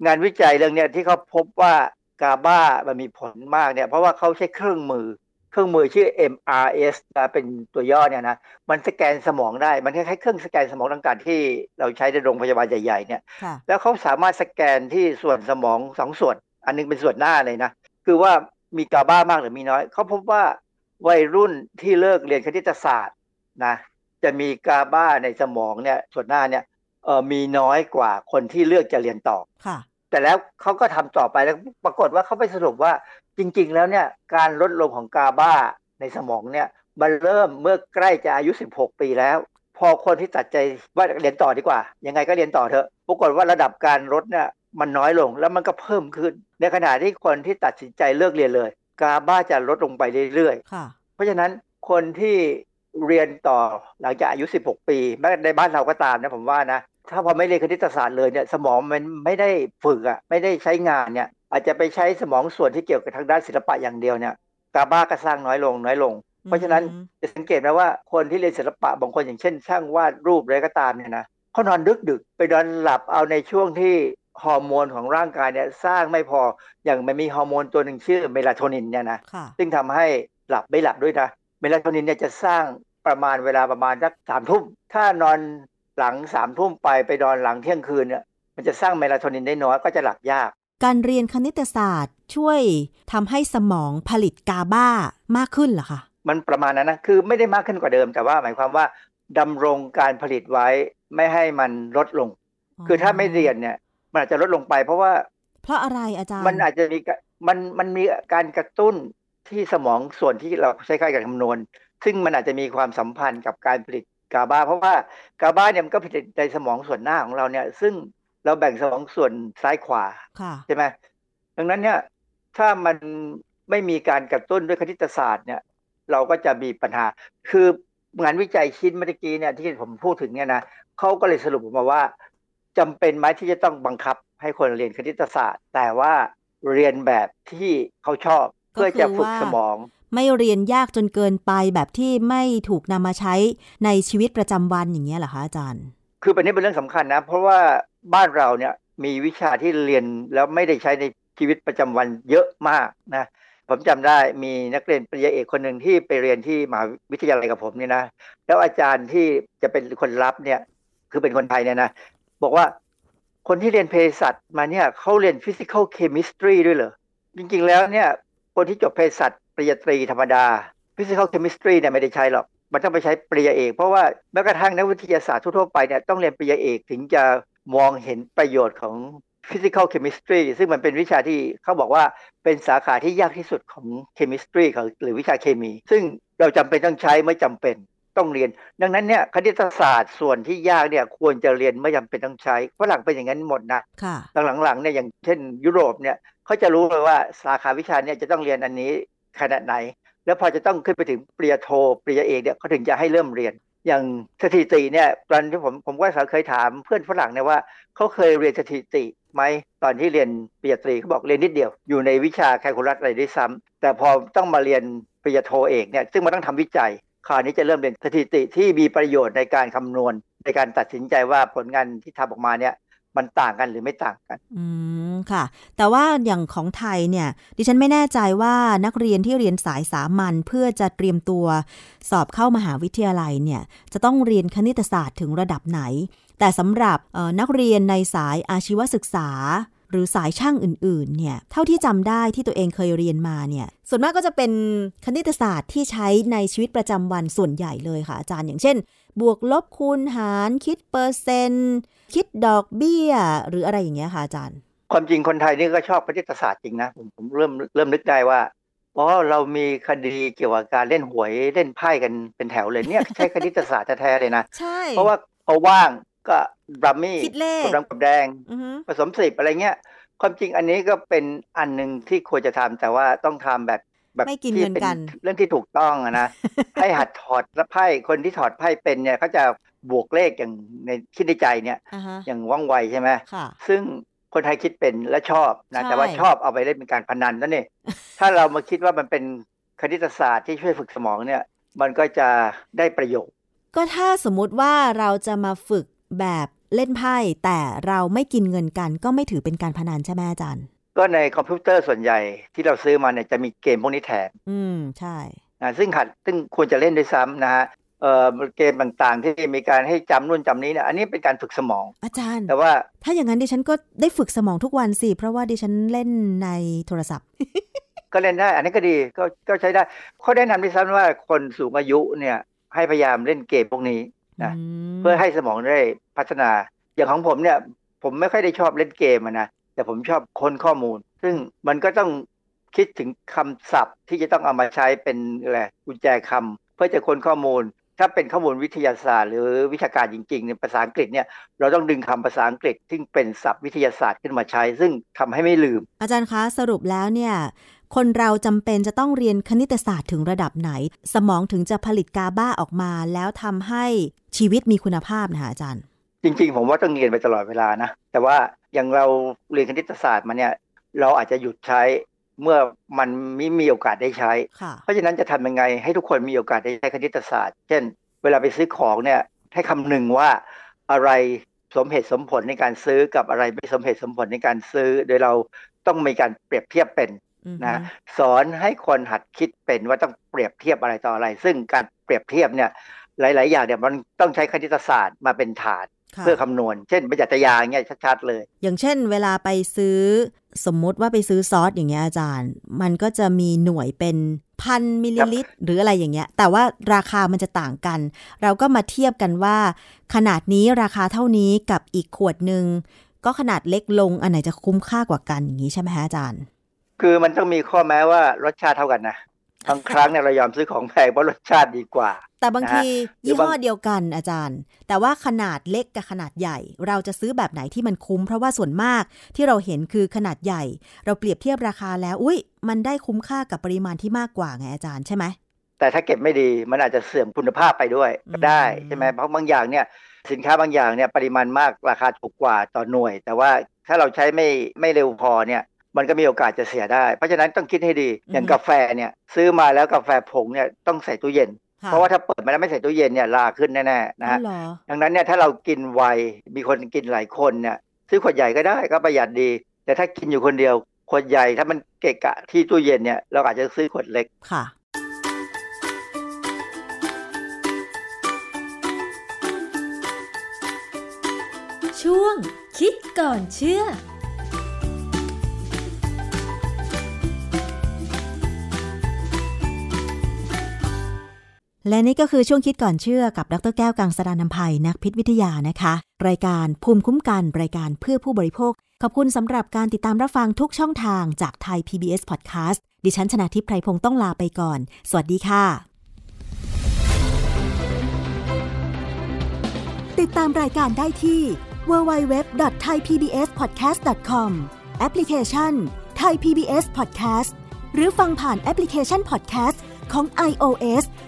งานวิจัยเรื่องเนี้ยที่เขาพบว่ากาบามันมีผลมากเนี่ยเพราะว่าเขาใช้เครื่องมือเครื่องมือชื่อ เอ็ม อาร์ เอส เป็นตัวย่อเนี่ยนะมันสแกนสมองได้มันคล้ายๆเครื่องสแกนสมองต่างๆที่เราใช้ในโรงพยาบาลใหญ่ๆเนี่ยแล้วเขาสามารถสแกนที่ส่วนสมองสองส่วนอันนึงเป็นส่วนหน้าเลยนะคือว่ามีกาบามากหรือมีน้อยเขาพบว่าวัยรุ่นที่เลิกเรียนคณิตศาสตร์นะจะมีกาบาในสมองเนี่ยส่วนหน้าเนี่ยเอ่อมีน้อยกว่าคนที่เลือกจะเรียนต่อแต่แล้วเขาก็ทำต่อไปแล้วปรากฏว่าเขาไปสรุปว่าจริงๆแล้วเนี่ยการลดลงของกาบาในสมองเนี่ยมันเริ่มเมื่อใกล้จะอายุสิบหกปีแล้วพอคนที่ตัดใจว่าเรียนต่อดีกว่ายังไงก็เรียนต่อเถอะปรากฏว่าระดับการลดเนี่ยมันน้อยลงแล้วมันก็เพิ่มขึ้นในขณะที่คนที่ตัดสินใจเลิกเรียนเลยกาบาจะลดลงไปเรื่อยๆเพราะฉะนั้นคนที่เรียนต่อหลังจากอายุสิบหกปีแม้ในบ้านเราก็ตามนะผมว่านะถ้าพอไม่เรียนคณิตศาสตร์เลยเนี่ยสมองมันไม่ได้ฝึกอ่ะไม่ได้ใช้งานเนี่ยอาจจะไปใช้สมองส่วนที่เกี่ยวกับทางด้านศิลปะอย่างเดียวเนี่ยกาบาก็สร้างน้อยลงน้อยลงเพราะฉะนั้นจะสังเกตไหมว่าคนที่เรียนศิลปะบางคนอย่างเช่นช่างวาดรูปอะไรก็ตามเนี่ยนะเขานอนดึกๆไปนอนหลับเอาในช่วงที่ฮอร์โมนของร่างกายเนี่ยสร้างไม่พออย่างมันมีฮอร์โมนตัวหนึ่งชื่อเมลาโทนินเนี่ยนะซึ่งทำให้หลับไม่หลับด้วยนะเมลาโทนินเนี่ยจะสร้างประมาณเวลาประมาณสักสามทุ่มถ้านอนหลังสามทุ่มไปไปนอนหลังเที่ยงคืนเนี่ยมันจะสร้างเมลาโทนินได้น้อยก็จะหลับยากการเรียนคณิตศาสตร์ช่วยทำให้สมองผลิตกาบามากขึ้นเหรอคะมันประมาณนั้นนะคือไม่ได้มากขึ้นกว่าเดิมแต่ว่าหมายความว่าดำรงการผลิตไว้ไม่ให้มันลดลงคือถ้าไม่เรียนเนี่ยมันอาจจะลดลงไปเพราะว่าเพราะอะไรอาจารย์มันอาจจะมีมันมันมีการกระตุ้นที่สมองส่วนที่เราใช้ใกล้กับคำนวณซึ่งมันอาจจะมีความสัมพันธ์กับการผลิตกาบาเพราะว่ากาบาเนี่ยมันก็ผลิตในสมองส่วนหน้าของเราเนี่ยซึ่งเราแบ่งสมองส่วนซ้ายขวาใช่ไหมดังนั้นเนี่ยถ้ามันไม่มีการกระตุ้นด้วยคณิตศาสตร์เนี่ยเราก็จะมีปัญหาคืองานวิจัยชิ้นเมื่อกี้เนี่ยที่ผมพูดถึงเนี่ยนะเขาก็เลยสรุปออกมาว่าจำเป็นไหมที่จะต้องบังคับให้คนเรียนคณิตศาสตร์แต่ว่าเรียนแบบที่เขาชอบเพื่อจะฝึกสมองไม่เรียนยากจนเกินไปแบบที่ไม่ถูกนำมาใช้ในชีวิตประจำวันอย่างเงี้ยเหรอคะอาจารย์คือประเด็นเป็นเรื่องสำคัญนะเพราะว่าบ้านเราเนี่ยมีวิชาที่เรียนแล้วไม่ได้ใช้ในชีวิตประจำวันเยอะมากนะ ผมจำได้มีนักเรียนปริญญาเอกคนหนึ่งที่ไปเรียนที่มหาวิทยาลัยกับผมเนี่ยนะแล้วอาจารย์ที่จะเป็นคนรับเนี่ยคือเป็นคนไทยเนี่ยนะบอกว่าคนที่เรียนเภสัชมาเนี่ยเขาเรียน physical chemistry ด้วยเหรอจริงๆแล้วเนี่ยคนที่จบเภสัชปริญญาตรีธรรมดา physical chemistry เนี่ยไม่ได้ใช้หรอกมันต้องไปใช้ปริญญาเอกเพราะว่าแม้กระทั่งนักวิทยาศาสตร์ทั่วๆไปเนี่ยต้องเรียนปริญญาเอกถึงจะมองเห็นประโยชน์ของ physical chemistry ซึ่งมันเป็นวิชาที่เขาบอกว่าเป็นสาขาที่ยากที่สุดของ chemistry หรือวิชาเคมีซึ่งเราจำเป็นต้องใช้เมื่อจำเป็นต้องเรียนดังนั้นเนี่ยคณิตศาสตร์ส่วนที่ยากเนี่ยควรจะเรียนไม่จำเป็นต้องใช้ฝรั่งเป็นอย่างนั้นหมดนะหลังๆเนี่ยอย่างเช่นยุโรปเนี่ยเขาจะรู้เลยว่าสาขาวิชาเนี่ยจะต้องเรียนอันนี้ขนาดไหนแล้วพอจะต้องขึ้นไปถึงปริญญาโทปริญญาเอกเนี่ยเขาถึงจะให้เริ่มเรียนอย่างสถิติเนี่ยตอนที่ผมผมก็เคยถามเพื่อนฝรั่งเนี่ยว่าเขาเคยเรียนสถิติไหมตอนที่เรียนปริญญาตรีเขาบอกเรียนนิดเดียวอยู่ในวิชาแคลคูลัสอะไรด้วยซ้ำแต่พอต้องมาเรียนปริญญาโทเอกเนี่ยซึ่งมันต้องทำวิจัยคราวนี้จะเริ่มเป็นสถิติที่มีประโยชน์ในการคำนวณในการตัดสินใจว่าผลงานที่ทำออกมาเนี่ยมันต่างกันหรือไม่ต่างกันอืมค่ะแต่ว่าอย่างของไทยเนี่ยดิฉันไม่แน่ใจว่านักเรียนที่เรียนสายสามัญเพื่อจะเตรียมตัวสอบเข้ามหาวิทยาลัยเนี่ยจะต้องเรียนคณิตศาสตร์ถึงระดับไหนแต่สำหรับเอ่อนักเรียนในสายอาชีวศึกษาหรือสายช่างอื่นๆเนี่ยเท่าที่จำได้ที่ตัวเองเคยเรียนมาเนี่ยส่วนมากก็จะเป็นคณิตศาสตร์ที่ใช้ในชีวิตประจำวันส่วนใหญ่เลยค่ะอาจารย์อย่างเช่นบวกลบคูณหารคิดเปอร์เซ็นต์คิดดอกเบี้ยหรืออะไรอย่างเงี้ยค่ะอาจารย์ความจริงคนไทยนี่ก็ชอบคณิตศาสตร์จริงนะผมผมเริ่มเริ่มนึกได้ว่าอ๋อเรามีคดีเกี่ยวกับการเล่นหวยเล่นไพ่กันเป็นแถวเลยเนี่ยใช้คณิตศาสตร์แท้ๆเลยนะใช่เพราะว่าเอาว่างก็รัมมี่กดดังกดแดงผสมสิบอะไรเงี้ยความจริงอันนี้ก็เป็นอันนึงที่ควรจะทำแต่ว่าต้องทำแบบแบบที่เป็นเรื่องที่ถูกต้องนะ ให้หัดถอดและไพ่คนที่ถอดไพ่เป็นเนี่ยเขาจะบวกเลขอย่างในคิดในใจเนี่ย uh-huh. อย่างว่องไวใช่ไหม uh-huh. ซึ่งคนไทยคิดเป็นและชอบนะ แต่ว่าชอบเอาไปเล่นเป็นการพนันนั่นเอง ถ้าเรามาคิดว่ามันเป็นคณิตศาสตร์ที่ช่วยฝึกสมองเนี่ยมันก็จะได้ประโยชน์ก็ถ้าสมมติว่าเราจะมาฝึกแบบเล่นไพ่แต่เราไม่กินเงินกันก็ไม่ถือเป็นการพนันใช่ไหมอาจารย์ก็ในคอมพิวเตอร์ส่วนใหญ่ที่เราซื้อมาเนี่ยจะมีเกมพวกนี้แถมอืมใช่นะซึ่งหัดซึ่งควรจะเล่นด้วยซ้ำนะฮะเอ่อเกมต่างๆที่มีการให้จำนู่นจำนี้เนี่ยอันนี้เป็นการฝึกสมองอาจารย์แต่ว่าถ้าอย่างนั้นดิฉันก็ได้ฝึกสมองทุกวันสิเพราะว่าดิฉันเล่นในโทรศัพท์ ก็เล่นได้อันนี้ก็ดีก็ก็ใช้ได้เขาแนะนำด้วยซ้ำว่าคนสูงอายุเนี่ยให้พยายามเล่นเกมพวกนี้นะเพื่อให้สมองได้พัฒนาอย่างของผมเนี่ยผมไม่ค่อยได้ชอบเล่นเกมนะแต่ผมชอบค้นข้อมูลซึ่งมันก็ต้องคิดถึงคำศัพท์ที่จะต้องเอามาใช้เป็นอะไรกุญแจคำเพื่อจะค้นข้อมูลถ้าเป็นข้อมูลวิทยาศาสตร์หรือวิชาการจริงๆในภาษาอังกฤษเนี่ยเราต้องดึงคำภาษาอังกฤษซึ่งเป็นศัพท์วิทยาศาสตร์ขึ้นมาใช้ซึ่งทำให้ไม่ลืมอาจารย์คะสรุปแล้วเนี่ยคนเราจำเป็นจะต้องเรียนคณิตศาสตร์ถึงระดับไหนสมองถึงจะผลิตกาบ้าออกมาแล้วทำให้ชีวิตมีคุณภาพนะคะอาจารย์จริงๆผมว่าต้องเรียนไปตลอดเวลานะแต่ว่าอย่างเราเรียนคณิตศาสตร์มาเนี่ยเราอาจจะหยุดใช้เมื่อมันไม่มีโอกาสได้ใช้เพราะฉะนั้นจะทำยังไงให้ทุกคนมีโอกาสได้ใช้คณิตศาสตร์เช่นเวลาไปซื้อของเนี่ยให้คำนึงว่าอะไรสมเหตุสมผลในการซื้อกับอะไรไม่สมเหตุสมผลในการซื้อโดยเราต้องมีการเปรียบเทียบเป็นนะสอนให้คนหัดคิดเป็นว่าต้องเปรียบเทียบอะไรต่ออะไรซึ่งการเปรียบเทียบเนี่ยหลายๆอย่างเนี่ยมันต้องใช้คณิตศาสตร์มาเป็นฐานเพื่อคำนวณเช่นประหยัดยาอย่างเงี้ยชัดๆเลยอย่างเช่นเวลาไปซื้อสมมติว่าไปซื้อซอสอย่างเงี้ยอาจารย์มันก็จะมีหน่วยเป็นพันมิลลิลิตรหรืออะไรอย่างเงี้ยแต่ว่าราคามันจะต่างกันเราก็มาเทียบกันว่าขนาดนี้ราคาเท่านี้กับอีกขวดนึงก็ขนาดเล็กลงอันไหนจะคุ้มค่ากว่ากันอย่างงี้ใช่ไหมฮะอาจารย์คือมันต้องมีข้อแม้ว่ารสชาติเท่ากันนะบางครั้งเนี่ยเรายอมซื้อของแพงเพราะรสชาติดีกว่าแต่บางทียี่ห้อเดียวกันอาจารย์แต่ว่าขนาดเล็กกับขนาดใหญ่เราจะซื้อแบบไหนที่มันคุ้มเพราะว่าส่วนมากที่เราเห็นคือขนาดใหญ่เราเปรียบเทียบราคาแล้วอุ้ยมันได้คุ้มค่ากับปริมาณที่มากกว่าไงอาจารย์ใช่ไหมแต่ถ้าเก็บไม่ดีมันอาจจะเสื่อมคุณภาพไปด้วยก็ได้ใช่ไหมเพราะบางอย่างเนี่ยสินค้าบางอย่างเนี่ยปริมาณมากราคาถูกกว่าต่อหน่วยแต่ว่าถ้าเราใช้ไม่ไม่เร็วพอเนี่ยมันก็มีโอกาสจะเสียได้เพราะฉะนั้นต้องคิดให้ดีอย่างกาแฟเนี่ยซื้อมาแล้วกาแฟผงเนี่ยต้องใส่ตู้เย็นเพราะว่าถ้าเปิดมาแล้วไม่ใส่ตู้เย็นเนี่ยราขึ้นแน่ๆนะฮะดังนั้นเนี่ยถ้าเรากินไวมีคนกินหลายคนเนี่ยซื้อขวดใหญ่ก็ได้ก็ประหยัดดีแต่ถ้ากินอยู่คนเดียว ขวดใหญ่ถ้ามันเกะกะที่ตู้เย็นเนี่ยเราอาจจะซื้อขวดเล็กค่ะช่วงคิดก่อนเชื่อและนี่ก็คือช่วงคิดก่อนเชื่อกับดร.แก้วกังสดาลอำไพนักพิษวิทยานะคะรายการภูมิคุ้มกันรายการเพื่อผู้บริโภคขอบคุณสำหรับการติดตามรับฟังทุกช่องทางจากไทย พี บี เอส Podcast ดิฉันชนาธิปไพพงศ์ต้องลาไปก่อนสวัสดีค่ะติดตามรายการได้ที่ ดับเบิลยู ดับเบิลยู ดับเบิลยู ดอท ไทย พี บี เอส พอดแคสต์ ดอท คอม แอปพลิเคชัน Thai พี บี เอส Podcast หรือฟังผ่านแอปพลิเคชัน Podcast ของ iOS